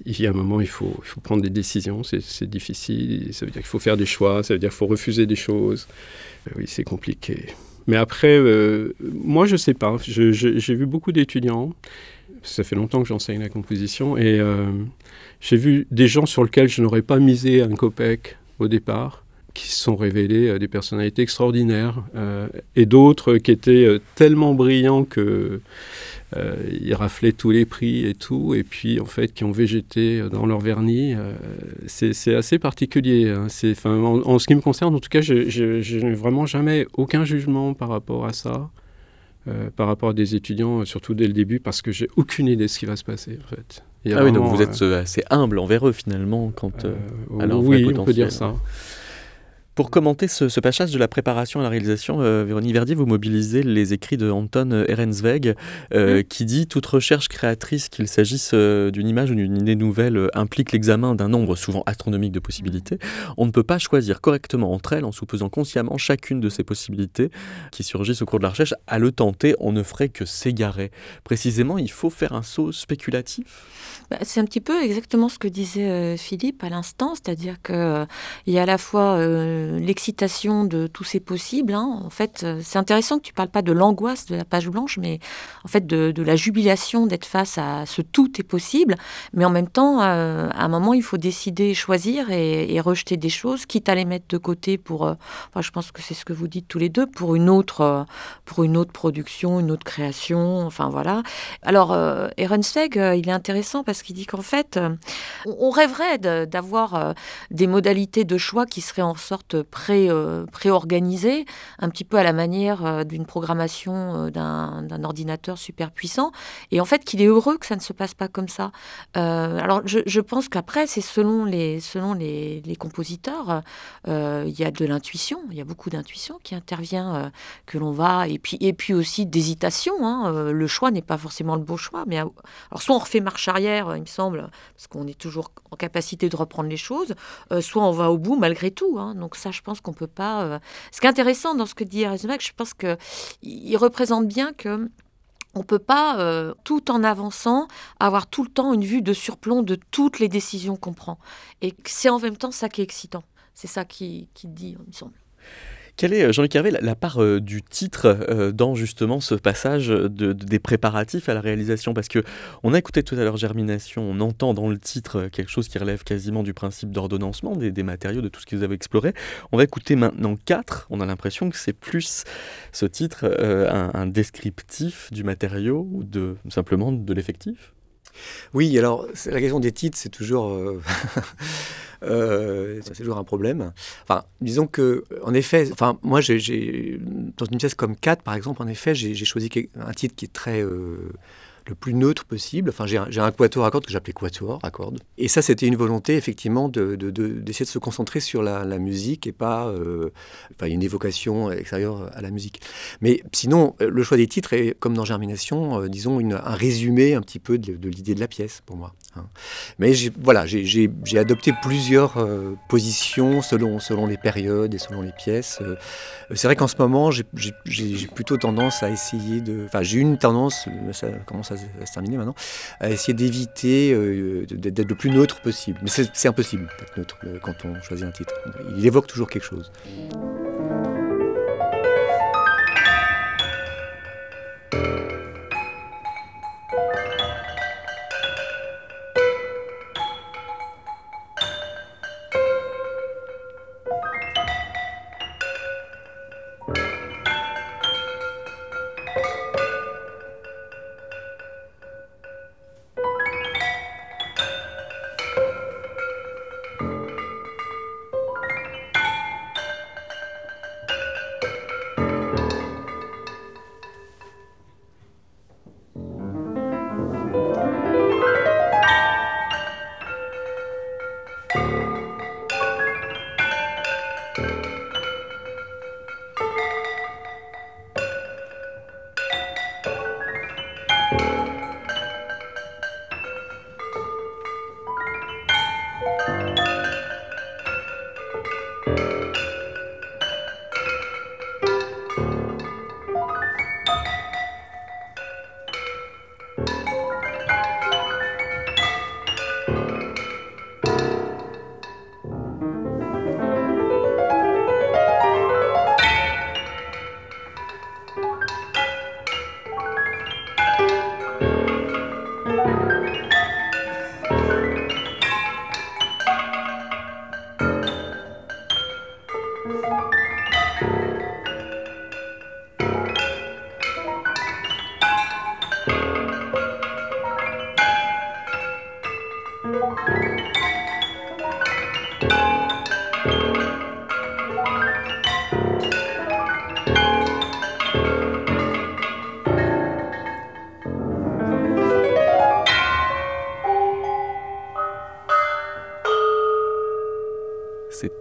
il y a un moment il faut prendre des décisions, c'est difficile, ça veut dire qu'il faut faire des choix, ça veut dire qu'il faut refuser des choses, c'est compliqué. Mais après, moi je sais pas, j'ai vu beaucoup d'étudiants, ça fait longtemps que j'enseigne la composition, et j'ai vu des gens sur lesquels je n'aurais pas misé un copec au départ, qui se sont révélés des personnalités extraordinaires, et d'autres qui étaient tellement brillants qu'ils raflaient tous les prix et tout, et puis en fait qui ont végété dans leur vernis. C'est assez particulier. En ce qui me concerne, en tout cas, je n'ai vraiment jamais aucun jugement par rapport à ça. par rapport à des étudiants, surtout dès le début, parce que j'ai aucune idée de ce qui va se passer, en fait. Ah vraiment, oui, donc vous êtes assez humble envers eux, finalement, quand... oui, on peut dire ça. Pour commenter ce passage de la préparation à la réalisation, Véronique Verdier, vous mobilisez les écrits de Anton Ehrenzweig, qui dit « Toute recherche créatrice, qu'il s'agisse d'une image ou d'une idée nouvelle, implique l'examen d'un nombre souvent astronomique de possibilités. On ne peut pas choisir correctement entre elles en soupesant consciemment chacune de ces possibilités qui surgissent au cours de la recherche. À le tenter, on ne ferait que s'égarer. » Précisément, il faut faire un saut spéculatif. C'est un petit peu exactement ce que disait Philippe à l'instant, c'est-à-dire qu'il y a à la fois... l'excitation de tous ces possibles, hein. En fait, c'est intéressant que tu ne parles pas de l'angoisse de la page blanche, mais en fait de la jubilation d'être face à ce tout est possible, mais en même temps, à un moment, il faut décider, choisir et rejeter des choses, quitte à les mettre de côté pour, enfin, je pense que c'est ce que vous dites tous les deux, pour une autre production, une autre création, enfin voilà. Alors, Ehrenzweig, il est intéressant parce qu'il dit qu'en fait, on rêverait d'avoir des modalités de choix qui seraient en sorte pré-organisé, un petit peu à la manière d'une programmation d'un ordinateur super puissant, et en fait qu'il est heureux que ça ne se passe pas comme ça. Alors je pense qu'après, c'est selon les compositeurs, il y a de l'intuition, il y a beaucoup d'intuition qui intervient, que l'on va, et puis aussi d'hésitation, hein. Le choix n'est pas forcément le bon choix, mais alors soit on refait marche arrière, il me semble, parce qu'on est toujours en capacité de reprendre les choses, soit on va au bout malgré tout, hein. Donc ça, je pense qu'on ne peut pas... Ce qui est intéressant dans ce que dit Ehrenzweig, je pense qu'il représente bien que... On ne peut pas, tout en avançant, avoir tout le temps une vue de surplomb de toutes les décisions qu'on prend. Et c'est en même temps ça qui est excitant. C'est ça qui dit, il me semble. Quelle est, Jean-Luc Hervé, la part du titre dans justement ce passage des préparatifs à la réalisation ? Parce qu'on a écouté tout à l'heure Germination, on entend dans le titre quelque chose qui relève quasiment du principe d'ordonnancement, des matériaux, de tout ce que vous avez exploré. On va écouter maintenant 4, on a l'impression que c'est plus ce titre un descriptif du matériau ou simplement de l'effectif ? Oui, alors la question des titres, c'est toujours... c'est toujours un problème. Enfin, disons que, en effet, enfin, moi, j'ai dans une pièce comme 4, par exemple, en effet, j'ai choisi un titre qui est très le plus neutre possible. Enfin, j'ai un quatuor à cordes que j'appelais quatuor à cordes. Et ça, c'était une volonté, effectivement, d'essayer de se concentrer sur la musique et pas une évocation extérieure à la musique. Mais sinon, le choix des titres est, comme dans Germination, disons, un résumé un petit peu de l'idée de la pièce, pour moi. Mais j'ai adopté plusieurs positions selon les périodes et selon les pièces. C'est vrai qu'en ce moment, j'ai plutôt tendance à essayer de... Enfin, j'ai une tendance, ça commence à se terminer maintenant, à essayer d'éviter d'être le plus neutre possible. Mais c'est impossible d'être neutre quand on choisit un titre. Il évoque toujours quelque chose.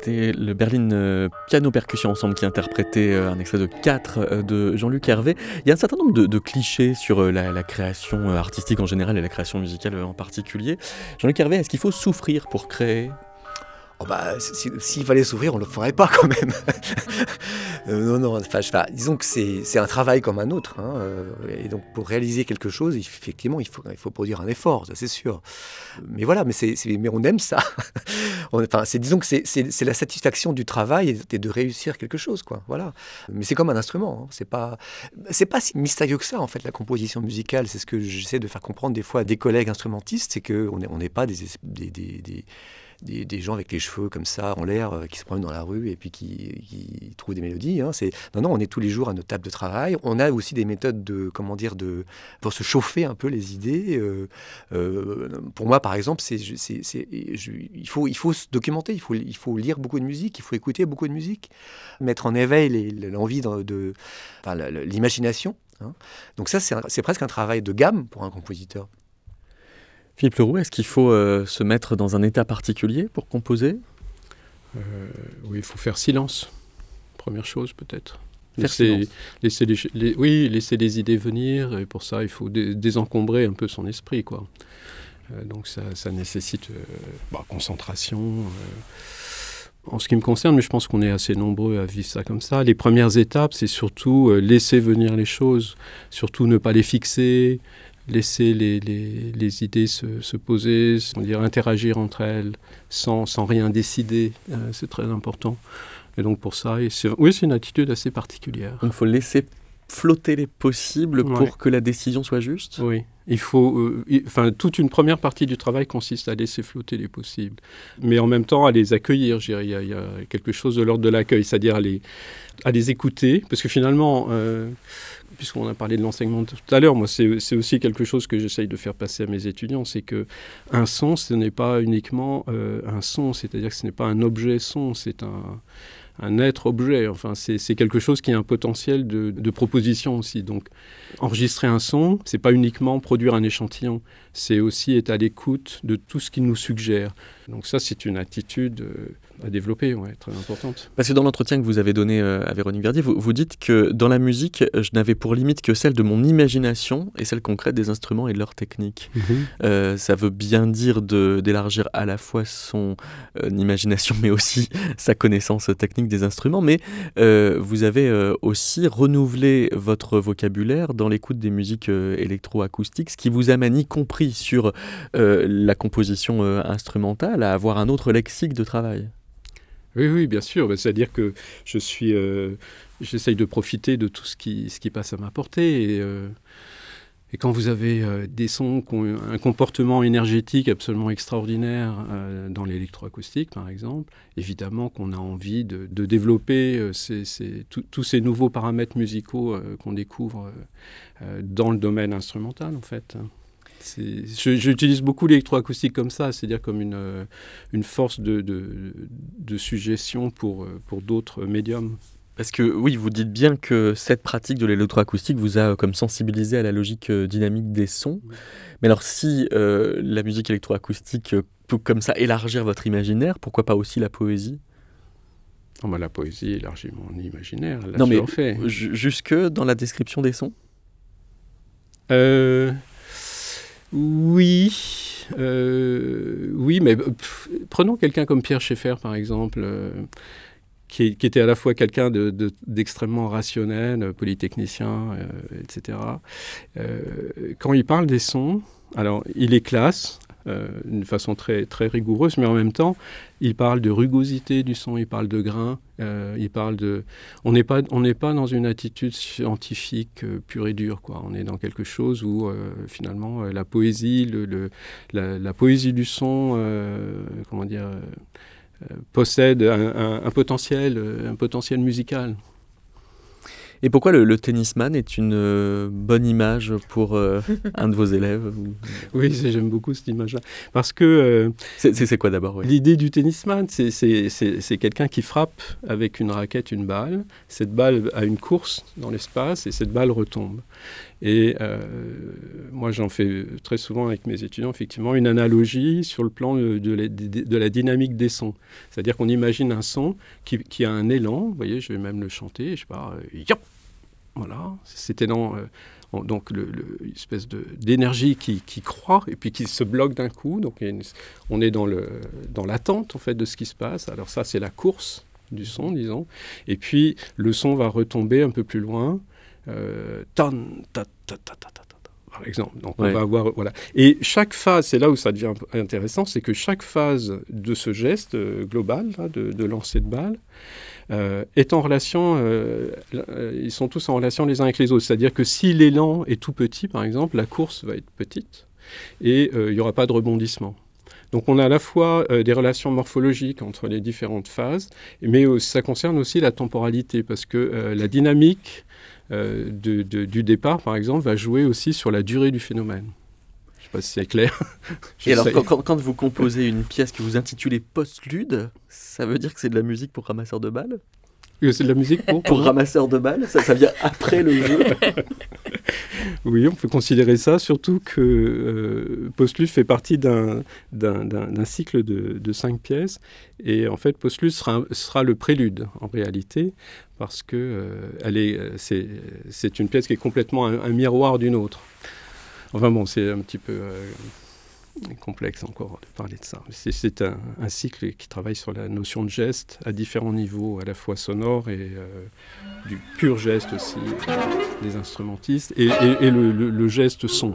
C'était le Berlin Piano Percussion Ensemble qui interprétait un extrait de 4 de Jean-Luc Hervé. Il y a un certain nombre de clichés sur la création artistique en général et la création musicale en particulier. Jean-Luc Hervé, est-ce qu'il faut souffrir pour créer ? Oh bah, s'il fallait souffrir, on ne le ferait pas quand même. Disons que c'est un travail comme un autre. Et donc, pour réaliser quelque chose, effectivement, il faut produire un effort, ça c'est sûr. Mais voilà, mais on aime ça. Disons que c'est la satisfaction du travail et de réussir quelque chose, quoi. Voilà. Mais c'est comme un instrument. C'est pas si mystérieux que ça, en fait, la composition musicale. C'est ce que j'essaie de faire comprendre des fois à des collègues instrumentistes, c'est qu'on n'est pas des gens avec les cheveux comme ça, en l'air, qui se promènent dans la rue et puis qui trouvent des mélodies. Non, on est tous les jours à notre table de travail. On a aussi des méthodes pour se chauffer un peu les idées. Pour moi, par exemple, il faut se documenter, il faut lire beaucoup de musique, il faut écouter beaucoup de musique, mettre en éveil l'envie l'imagination. Donc ça, c'est presque un travail de gamme pour un compositeur. Philippe Leroux, est-ce qu'il faut se mettre dans un état particulier pour composer ? Oui, il faut faire silence, première chose peut-être. Laisser les idées venir, et pour ça il faut désencombrer un peu son esprit, quoi. Donc ça nécessite concentration. En ce qui me concerne, mais je pense qu'on est assez nombreux à vivre ça comme ça, les premières étapes, c'est surtout laisser venir les choses, surtout ne pas les fixer, laisser les idées se poser, interagir entre elles, sans rien décider, c'est très important. Et donc pour ça, c'est une attitude assez particulière. Donc il faut laisser flotter les possibles pour que la décision soit juste ? Oui. Il faut, toute une première partie du travail consiste à laisser flotter les possibles, mais en même temps à les accueillir. Il y a quelque chose de l'ordre de l'accueil, c'est-à-dire à les écouter, parce que finalement, puisqu'on a parlé de l'enseignement tout à l'heure, moi c'est aussi quelque chose que j'essaye de faire passer à mes étudiants, c'est que un son, ce n'est pas uniquement un son, c'est-à-dire que ce n'est pas un objet son, c'est un être-objet, c'est quelque chose qui a un potentiel de proposition aussi. Donc, enregistrer un son, c'est pas uniquement produire un échantillon, c'est aussi être à l'écoute de tout ce qu'il nous suggère. Donc ça, c'est une attitude à développer, très importante. Parce que dans l'entretien que vous avez donné à Véronique Verdier, vous dites que dans la musique, je n'avais pour limite que celle de mon imagination et celle concrète des instruments et de leur technique. Mm-hmm. Ça veut bien dire d'élargir à la fois son imagination, mais aussi sa connaissance technique des instruments. Mais vous avez aussi renouvelé votre vocabulaire dans l'écoute des musiques électroacoustiques, ce qui vous amène, y compris sur la composition instrumentale, à avoir un autre lexique de travail. Oui, bien sûr. C'est-à-dire que j'essaye de profiter de tout ce qui passe à ma portée. Et quand vous avez des sons qui ont un comportement énergétique absolument extraordinaire dans l'électroacoustique, par exemple, évidemment qu'on a envie de développer tous ces nouveaux paramètres musicaux qu'on découvre dans le domaine instrumental, en fait. J'utilise beaucoup l'électroacoustique comme ça, c'est-à-dire comme une force de suggestion pour d'autres médiums. Parce que oui, vous dites bien que cette pratique de l'électroacoustique vous a comme sensibilisé à la logique dynamique des sons. Mais alors si la musique électroacoustique peut comme ça élargir votre imaginaire, pourquoi pas aussi la poésie ? Oh ben, la poésie élargit mon imaginaire, elle l'a toujours fait. Jusque dans la description des sons ? Oui, mais prenons quelqu'un comme Pierre Schaeffer, par exemple, qui était à la fois quelqu'un d'extrêmement rationnel, polytechnicien, etc. Quand il parle des sons, alors il les classe d'une façon très, très rigoureuse, mais en même temps, il parle de rugosité du son, il parle de grain, il parle de... On n'est pas dans une attitude scientifique pure et dure, quoi. On est dans quelque chose où, finalement, la poésie, la poésie du son, possède un potentiel musical. Et pourquoi le tennisman est une bonne image pour un de vos élèves ou... Oui, j'aime beaucoup cette image-là. Parce que... c'est quoi d'abord oui. L'idée du tennisman, c'est quelqu'un qui frappe avec une raquette une balle. Cette balle a une course dans l'espace et cette balle retombe. Et moi, j'en fais très souvent avec mes étudiants, effectivement, une analogie sur le plan de la dynamique des sons. C'est-à-dire qu'on imagine un son qui a un élan. Vous voyez, je vais même le chanter, je ne sais pas, yop ! Voilà, cet élan, donc une espèce d'énergie qui croît et puis qui se bloque d'un coup. Donc, on est dans l'attente, en fait, de ce qui se passe. Alors ça, c'est la course du son, disons. Et puis, le son va retomber un peu plus loin. Par exemple. Donc, on va avoir, voilà. Et chaque phase, c'est là où ça devient intéressant, c'est que chaque phase de ce geste global, là, de lancer de balle, est en relation, ils sont tous en relation les uns avec les autres. C'est-à-dire que si l'élan est tout petit, par exemple, la course va être petite et il n'y aura pas de rebondissement. Donc, on a à la fois des relations morphologiques entre les différentes phases, mais ça concerne aussi la temporalité, parce que la dynamique du départ, par exemple, va jouer aussi sur la durée du phénomène. Je ne sais pas si c'est clair. Et alors, quand vous composez une pièce que vous intitulez postlude, ça veut dire que c'est de la musique pour ramasseur de balles ? C'est de la musique pour ramasseur de balles, ça vient après le jeu. Oui, on peut considérer ça, surtout que Postlude fait partie d'un cycle de 5 pièces. Et en fait, Postlude sera le prélude, en réalité, parce que c'est une pièce qui est complètement un miroir d'une autre. Enfin bon, c'est un petit peu... complexe encore de parler de ça. C'est un cycle qui travaille sur la notion de geste à différents niveaux, à la fois sonore et du pur geste aussi des instrumentistes et le geste son.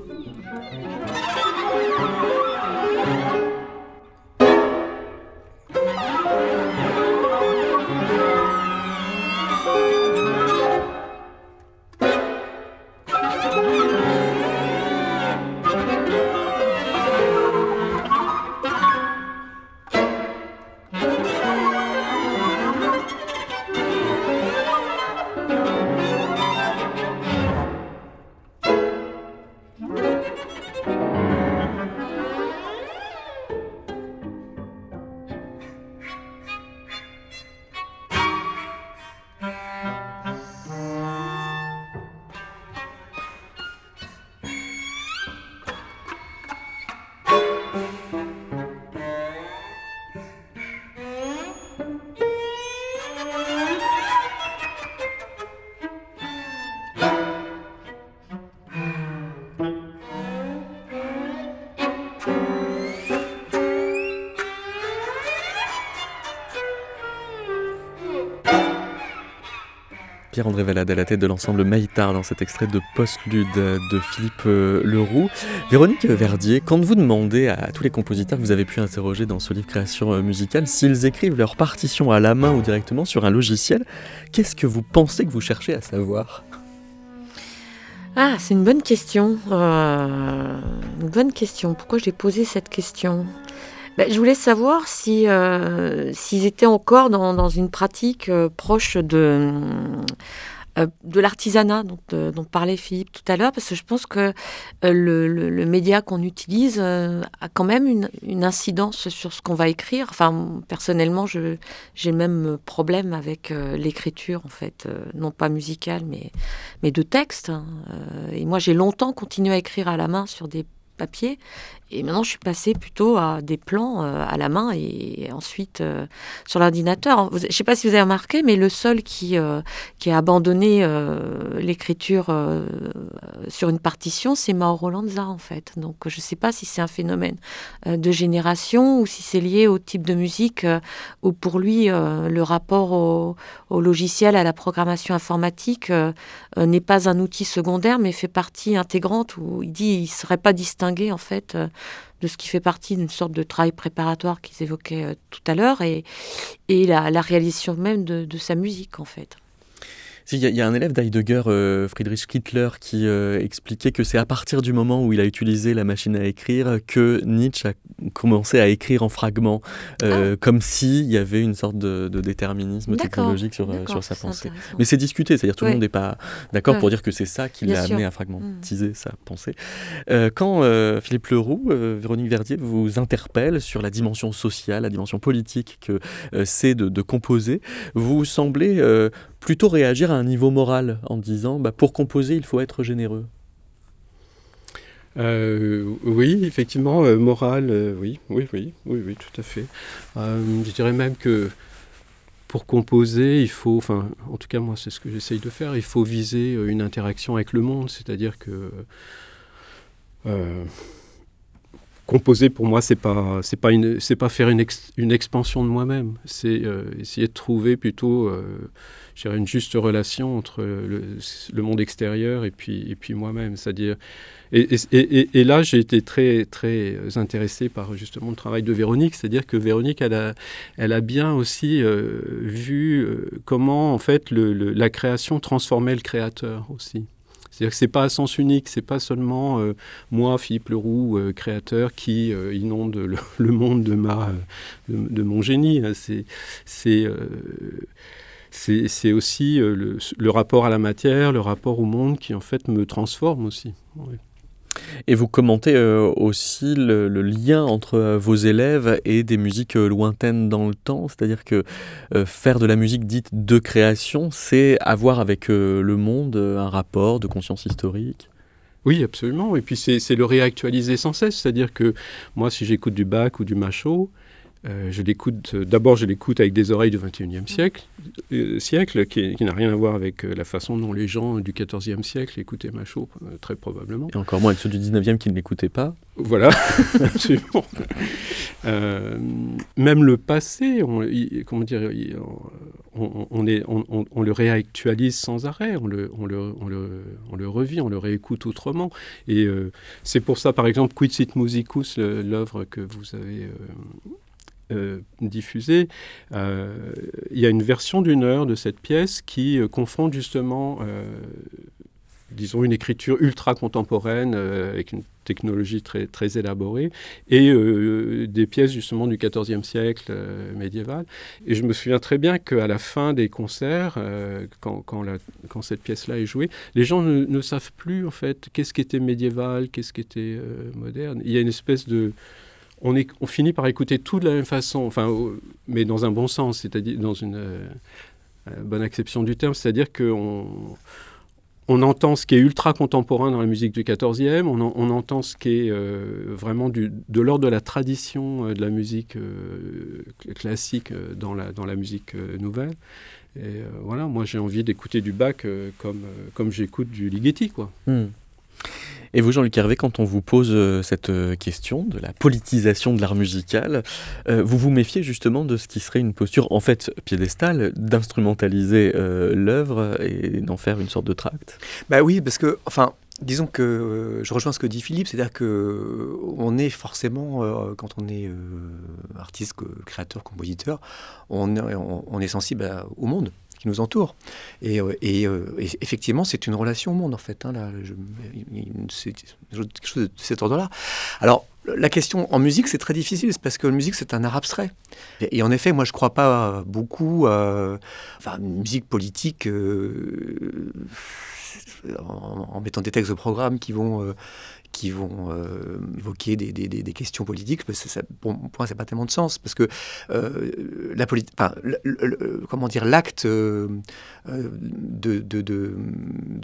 André Valade à la tête de l'ensemble Maïtar dans cet extrait de Postlude de Philippe Leroux. Véronique Verdier, quand vous demandez à tous les compositeurs que vous avez pu interroger dans ce livre Création musicale s'ils écrivent leur partition à la main ou directement sur un logiciel, qu'est-ce que vous pensez que vous cherchez à savoir ? Ah, c'est une bonne question. Pourquoi j'ai posé cette question ? Je voulais savoir si, s'ils étaient encore dans une pratique proche de l'artisanat dont parlait Philippe tout à l'heure, parce que je pense que le média qu'on utilise a quand même une incidence sur ce qu'on va écrire. Enfin, personnellement, j'ai le même problème avec l'écriture, en fait, non pas musicale, mais de texte. Hein. Et moi, j'ai longtemps continué à écrire à la main sur des papier. Et maintenant, je suis passée plutôt à des plans à la main et ensuite sur l'ordinateur. Je ne sais pas si vous avez remarqué, mais le seul qui a abandonné l'écriture sur une partition, c'est Mauro Lanza, en fait. Donc, je ne sais pas si c'est un phénomène de génération ou si c'est lié au type de musique ou pour lui, le rapport au logiciel, à la programmation informatique n'est pas un outil secondaire, mais fait partie intégrante où il dit qu'il ne serait pas distingué en fait de ce qui fait partie d'une sorte de travail préparatoire qu'ils évoquaient tout à l'heure et la réalisation même de sa musique en fait. Si, il y a un élève d'Heidegger, Friedrich Kittler, qui expliquait que c'est à partir du moment où il a utilisé la machine à écrire que Nietzsche a commencé à écrire en fragments, comme s'il y avait une sorte de déterminisme technologique sur sa pensée. Mais c'est discuté, c'est-à-dire tout le monde n'est pas d'accord pour dire que c'est ça qui l'a amené à fragmentiser sa pensée. Quand Philippe Leroux, Véronique Verdier, vous interpelle sur la dimension sociale, la dimension politique que c'est de composer, vous semblez plutôt réagir à un niveau moral en disant « pour composer, il faut être généreux ». Oui, effectivement, moral, oui, tout à fait. Je dirais même que pour composer, il faut, enfin, en tout cas moi c'est ce que j'essaye de faire, il faut viser une interaction avec le monde, c'est-à-dire que composer pour moi c'est pas faire une expansion de moi-même, c'est essayer de trouver plutôt je dirais une juste relation entre le monde extérieur et puis moi-même, c'est-à-dire et là j'ai été très très intéressé par justement le travail de Véronique, c'est-à-dire que Véronique elle a bien aussi vu comment en fait la création transformait le créateur aussi. C'est-à-dire que ce n'est pas à sens unique, ce n'est pas seulement moi, Philippe Leroux, créateur, qui inonde le monde de mon génie. C'est aussi le rapport à la matière, le rapport au monde qui en fait me transforme aussi. Oui. Et vous commentez aussi le lien entre vos élèves et des musiques lointaines dans le temps, c'est-à-dire que faire de la musique dite de création, c'est avoir avec le monde un rapport de conscience historique. Oui, absolument, et puis c'est le réactualiser sans cesse, c'est-à-dire que moi si j'écoute du Bach ou du Machaut, je l'écoute avec des oreilles du XXIe siècle, qui n'a rien à voir avec la façon dont les gens du XIVe siècle écoutaient Machaut, très probablement. Et encore moins avec ceux du XIXe qui ne l'écoutaient pas. Voilà, absolument. Même le passé, on le réactualise sans arrêt, on le revit, on le réécoute autrement. Et c'est pour ça, par exemple, Quid sit musicus, l'œuvre que vous avez diffusée, il y a une version d'une heure de cette pièce qui confond justement, disons, une écriture ultra contemporaine avec une technologie très, très élaborée et des pièces justement du XIVe siècle médiéval. Et je me souviens très bien qu'à la fin des concerts, quand cette pièce-là est jouée, les gens ne savent plus en fait qu'est-ce qui était médiéval, qu'est-ce qui était moderne. Il y a une espèce de... On finit par écouter tout de la même façon, enfin, mais dans un bon sens, c'est-à-dire dans une bonne acception du terme, c'est-à-dire qu'on entend ce qui est ultra contemporain dans la musique du XIVe, on entend ce qui est vraiment de l'ordre de la tradition de la musique classique dans la musique nouvelle. Et voilà, moi j'ai envie d'écouter du Bach comme j'écoute du Ligeti, quoi. Mm. Et vous, Jean-Luc Hervé, quand on vous pose cette question de la politisation de l'art musical, vous vous méfiez justement de ce qui serait une posture, en fait, piédestale, d'instrumentaliser l'œuvre et d'en faire une sorte de tract ? Bah oui, parce que, enfin, disons que je rejoins ce que dit Philippe, c'est-à-dire qu'on est forcément, quand on est artiste, créateur, compositeur, on est sensible au monde qui nous entoure. Et effectivement, c'est une relation au monde, en fait. Hein, là, c'est quelque chose de cet ordre-là. Alors, la question en musique, c'est très difficile, c'est parce que la musique, c'est un art abstrait. Et en effet, moi, je ne crois pas beaucoup à une musique politique en mettant des textes au programme qui vont évoquer des questions politiques, parce que ça, pour moi, ça n'a pas tellement de sens, parce que l'acte de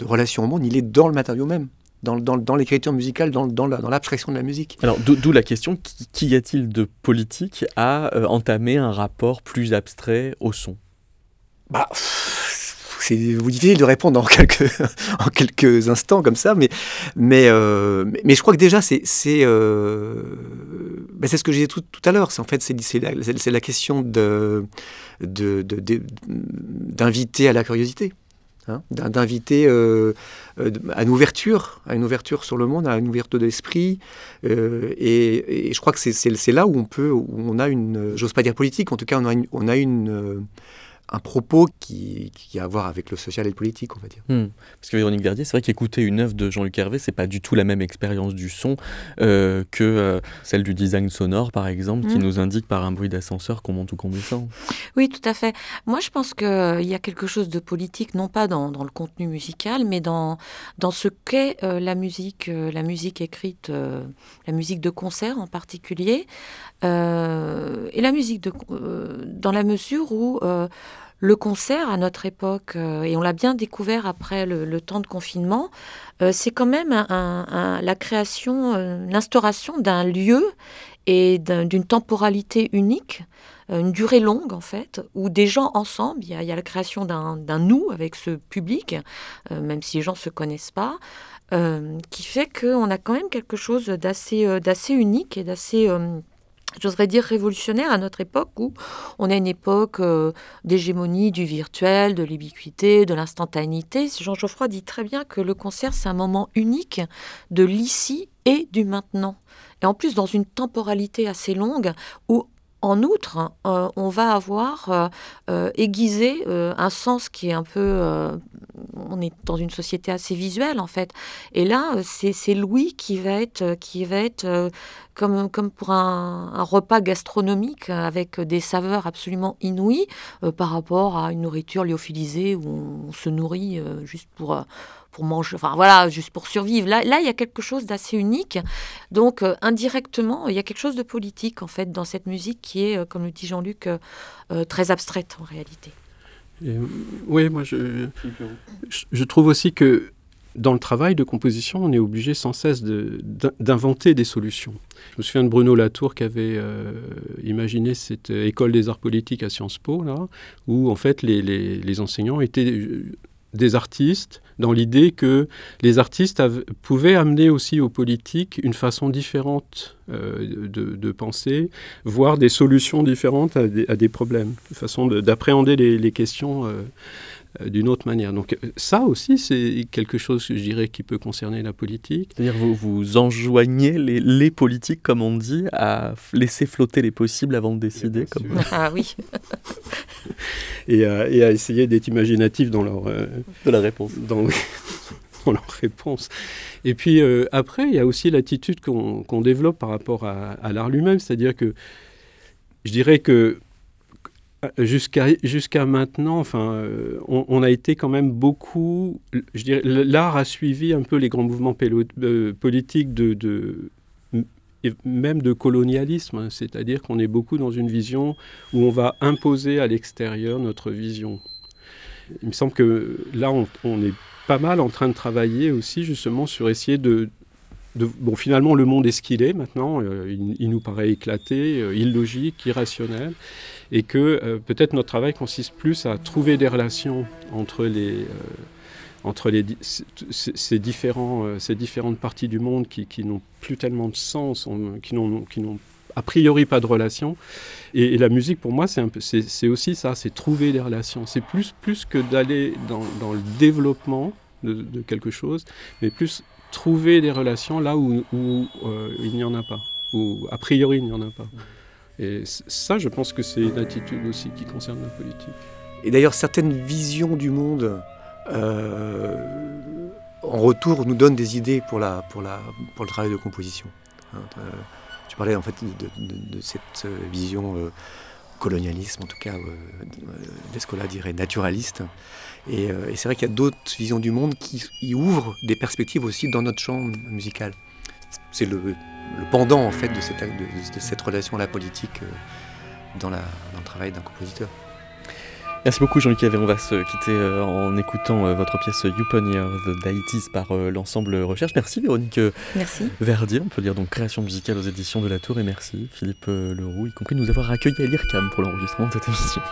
relation au monde, il est dans le matériau même. Dans l'écriture musicale, dans l'abstraction de la musique. Alors, d'où la question, qu'y a-t-il de politique à entamer un rapport plus abstrait au son ? Bah, c'est difficile de répondre en quelques instants comme ça, mais je crois que déjà c'est ce que j'ai dit tout à l'heure. C'est la question de d'inviter à la curiosité. Hein, d'inviter à une ouverture sur le monde, à une ouverture d'esprit, et je crois que c'est là où on a une, j'ose pas dire politique, en tout cas on a une un propos qui a à voir avec le social et le politique, on va dire. Parce que Véronique Verdier, c'est vrai qu'écouter une œuvre de Jean-Luc Hervé, c'est pas du tout la même expérience du son que celle du design sonore, par exemple, qui nous indique par un bruit d'ascenseur qu'on monte ou qu'on descend. Oui, tout à fait. Moi, je pense qu'il y a quelque chose de politique, non pas dans le contenu musical, mais dans ce qu'est la musique écrite, la musique de concert en particulier, et la musique dans la mesure où le concert, à notre époque, et on l'a bien découvert après le temps de confinement, c'est quand même la création, l'instauration d'un lieu et d'une temporalité unique, une durée longue en fait, où des gens ensemble, il y a la création d'un nous avec ce public, même si les gens ne se connaissent pas, qui fait qu'on a quand même quelque chose d'assez unique et d'assez... j'oserais dire révolutionnaire à notre époque où on a une époque d'hégémonie, du virtuel, de l'ubiquité, de l'instantanéité. Jean Geoffroy dit très bien que le concert, c'est un moment unique de l'ici et du maintenant. Et en plus, dans une temporalité assez longue où, en outre, on va avoir aiguisé un sens qui est un peu... on est dans une société assez visuelle, en fait. Et là, c'est l'ouïe qui va être comme pour un repas gastronomique avec des saveurs absolument inouïes par rapport à une nourriture lyophilisée où on se nourrit juste pour manger, enfin voilà, juste pour survivre. Là, il y a quelque chose d'assez unique. Donc, indirectement, il y a quelque chose de politique, en fait, dans cette musique qui est, comme le dit Jean-Luc, très abstraite, en réalité. Oui, moi, je trouve aussi que dans le travail de composition, on est obligé sans cesse d'inventer des solutions. Je me souviens de Bruno Latour qui avait imaginé cette école des arts politiques à Sciences Po, là, où, en fait, les enseignants étaient... des artistes, dans l'idée que les artistes pouvaient amener aussi aux politiques une façon différente de penser, voire des solutions différentes à des problèmes, une façon d'appréhender les questions d'une autre manière. Donc ça aussi, c'est quelque chose, je dirais, qui peut concerner la politique. C'est-à-dire vous enjoignez les politiques, comme on dit, à laisser flotter les possibles avant de décider. Ah oui. Et à essayer d'être imaginatif dans leur... de la réponse. Dans leur réponse. Et puis après, il y a aussi l'attitude qu'on développe par rapport à l'art lui-même. C'est-à-dire que je dirais que Jusqu'à maintenant, enfin, on a été quand même beaucoup... Je dirais, l'art a suivi un peu les grands mouvements politiques et même de colonialisme, hein, c'est-à-dire qu'on est beaucoup dans une vision où on va imposer à l'extérieur notre vision. Il me semble que là, on est pas mal en train de travailler aussi justement sur essayer bon, finalement, le monde est ce qu'il est maintenant, il nous paraît éclaté, illogique, irrationnel, et que peut-être notre travail consiste plus à trouver des relations entre ces différentes parties du monde qui n'ont plus tellement de sens, qui n'ont a priori pas de relations. Et la musique, pour moi, c'est aussi ça, c'est trouver des relations. C'est plus que d'aller dans le développement de quelque chose, mais plus... trouver des relations là où il n'y en a pas, où a priori il n'y en a pas. Et ça, je pense que c'est une attitude aussi qui concerne la politique. Et d'ailleurs, certaines visions du monde, en retour, nous donnent des idées pour le travail de composition. Tu parlais en fait de cette vision colonialisme, en tout cas, Descola dirait naturaliste. Et c'est vrai qu'il y a d'autres visions du monde qui ouvrent des perspectives aussi dans notre champ musical. C'est le pendant, en fait, de cette relation à la politique dans le travail d'un compositeur. Merci beaucoup Jean-Luc Hervé, on va se quitter en écoutant votre pièce You Pioneer the Deities par l'ensemble Recherche. Merci Véronique Verdier, on peut dire donc création musicale aux éditions de La Tour, et merci Philippe Leroux, y compris de nous avoir accueillis à l'Ircam pour l'enregistrement de cette émission.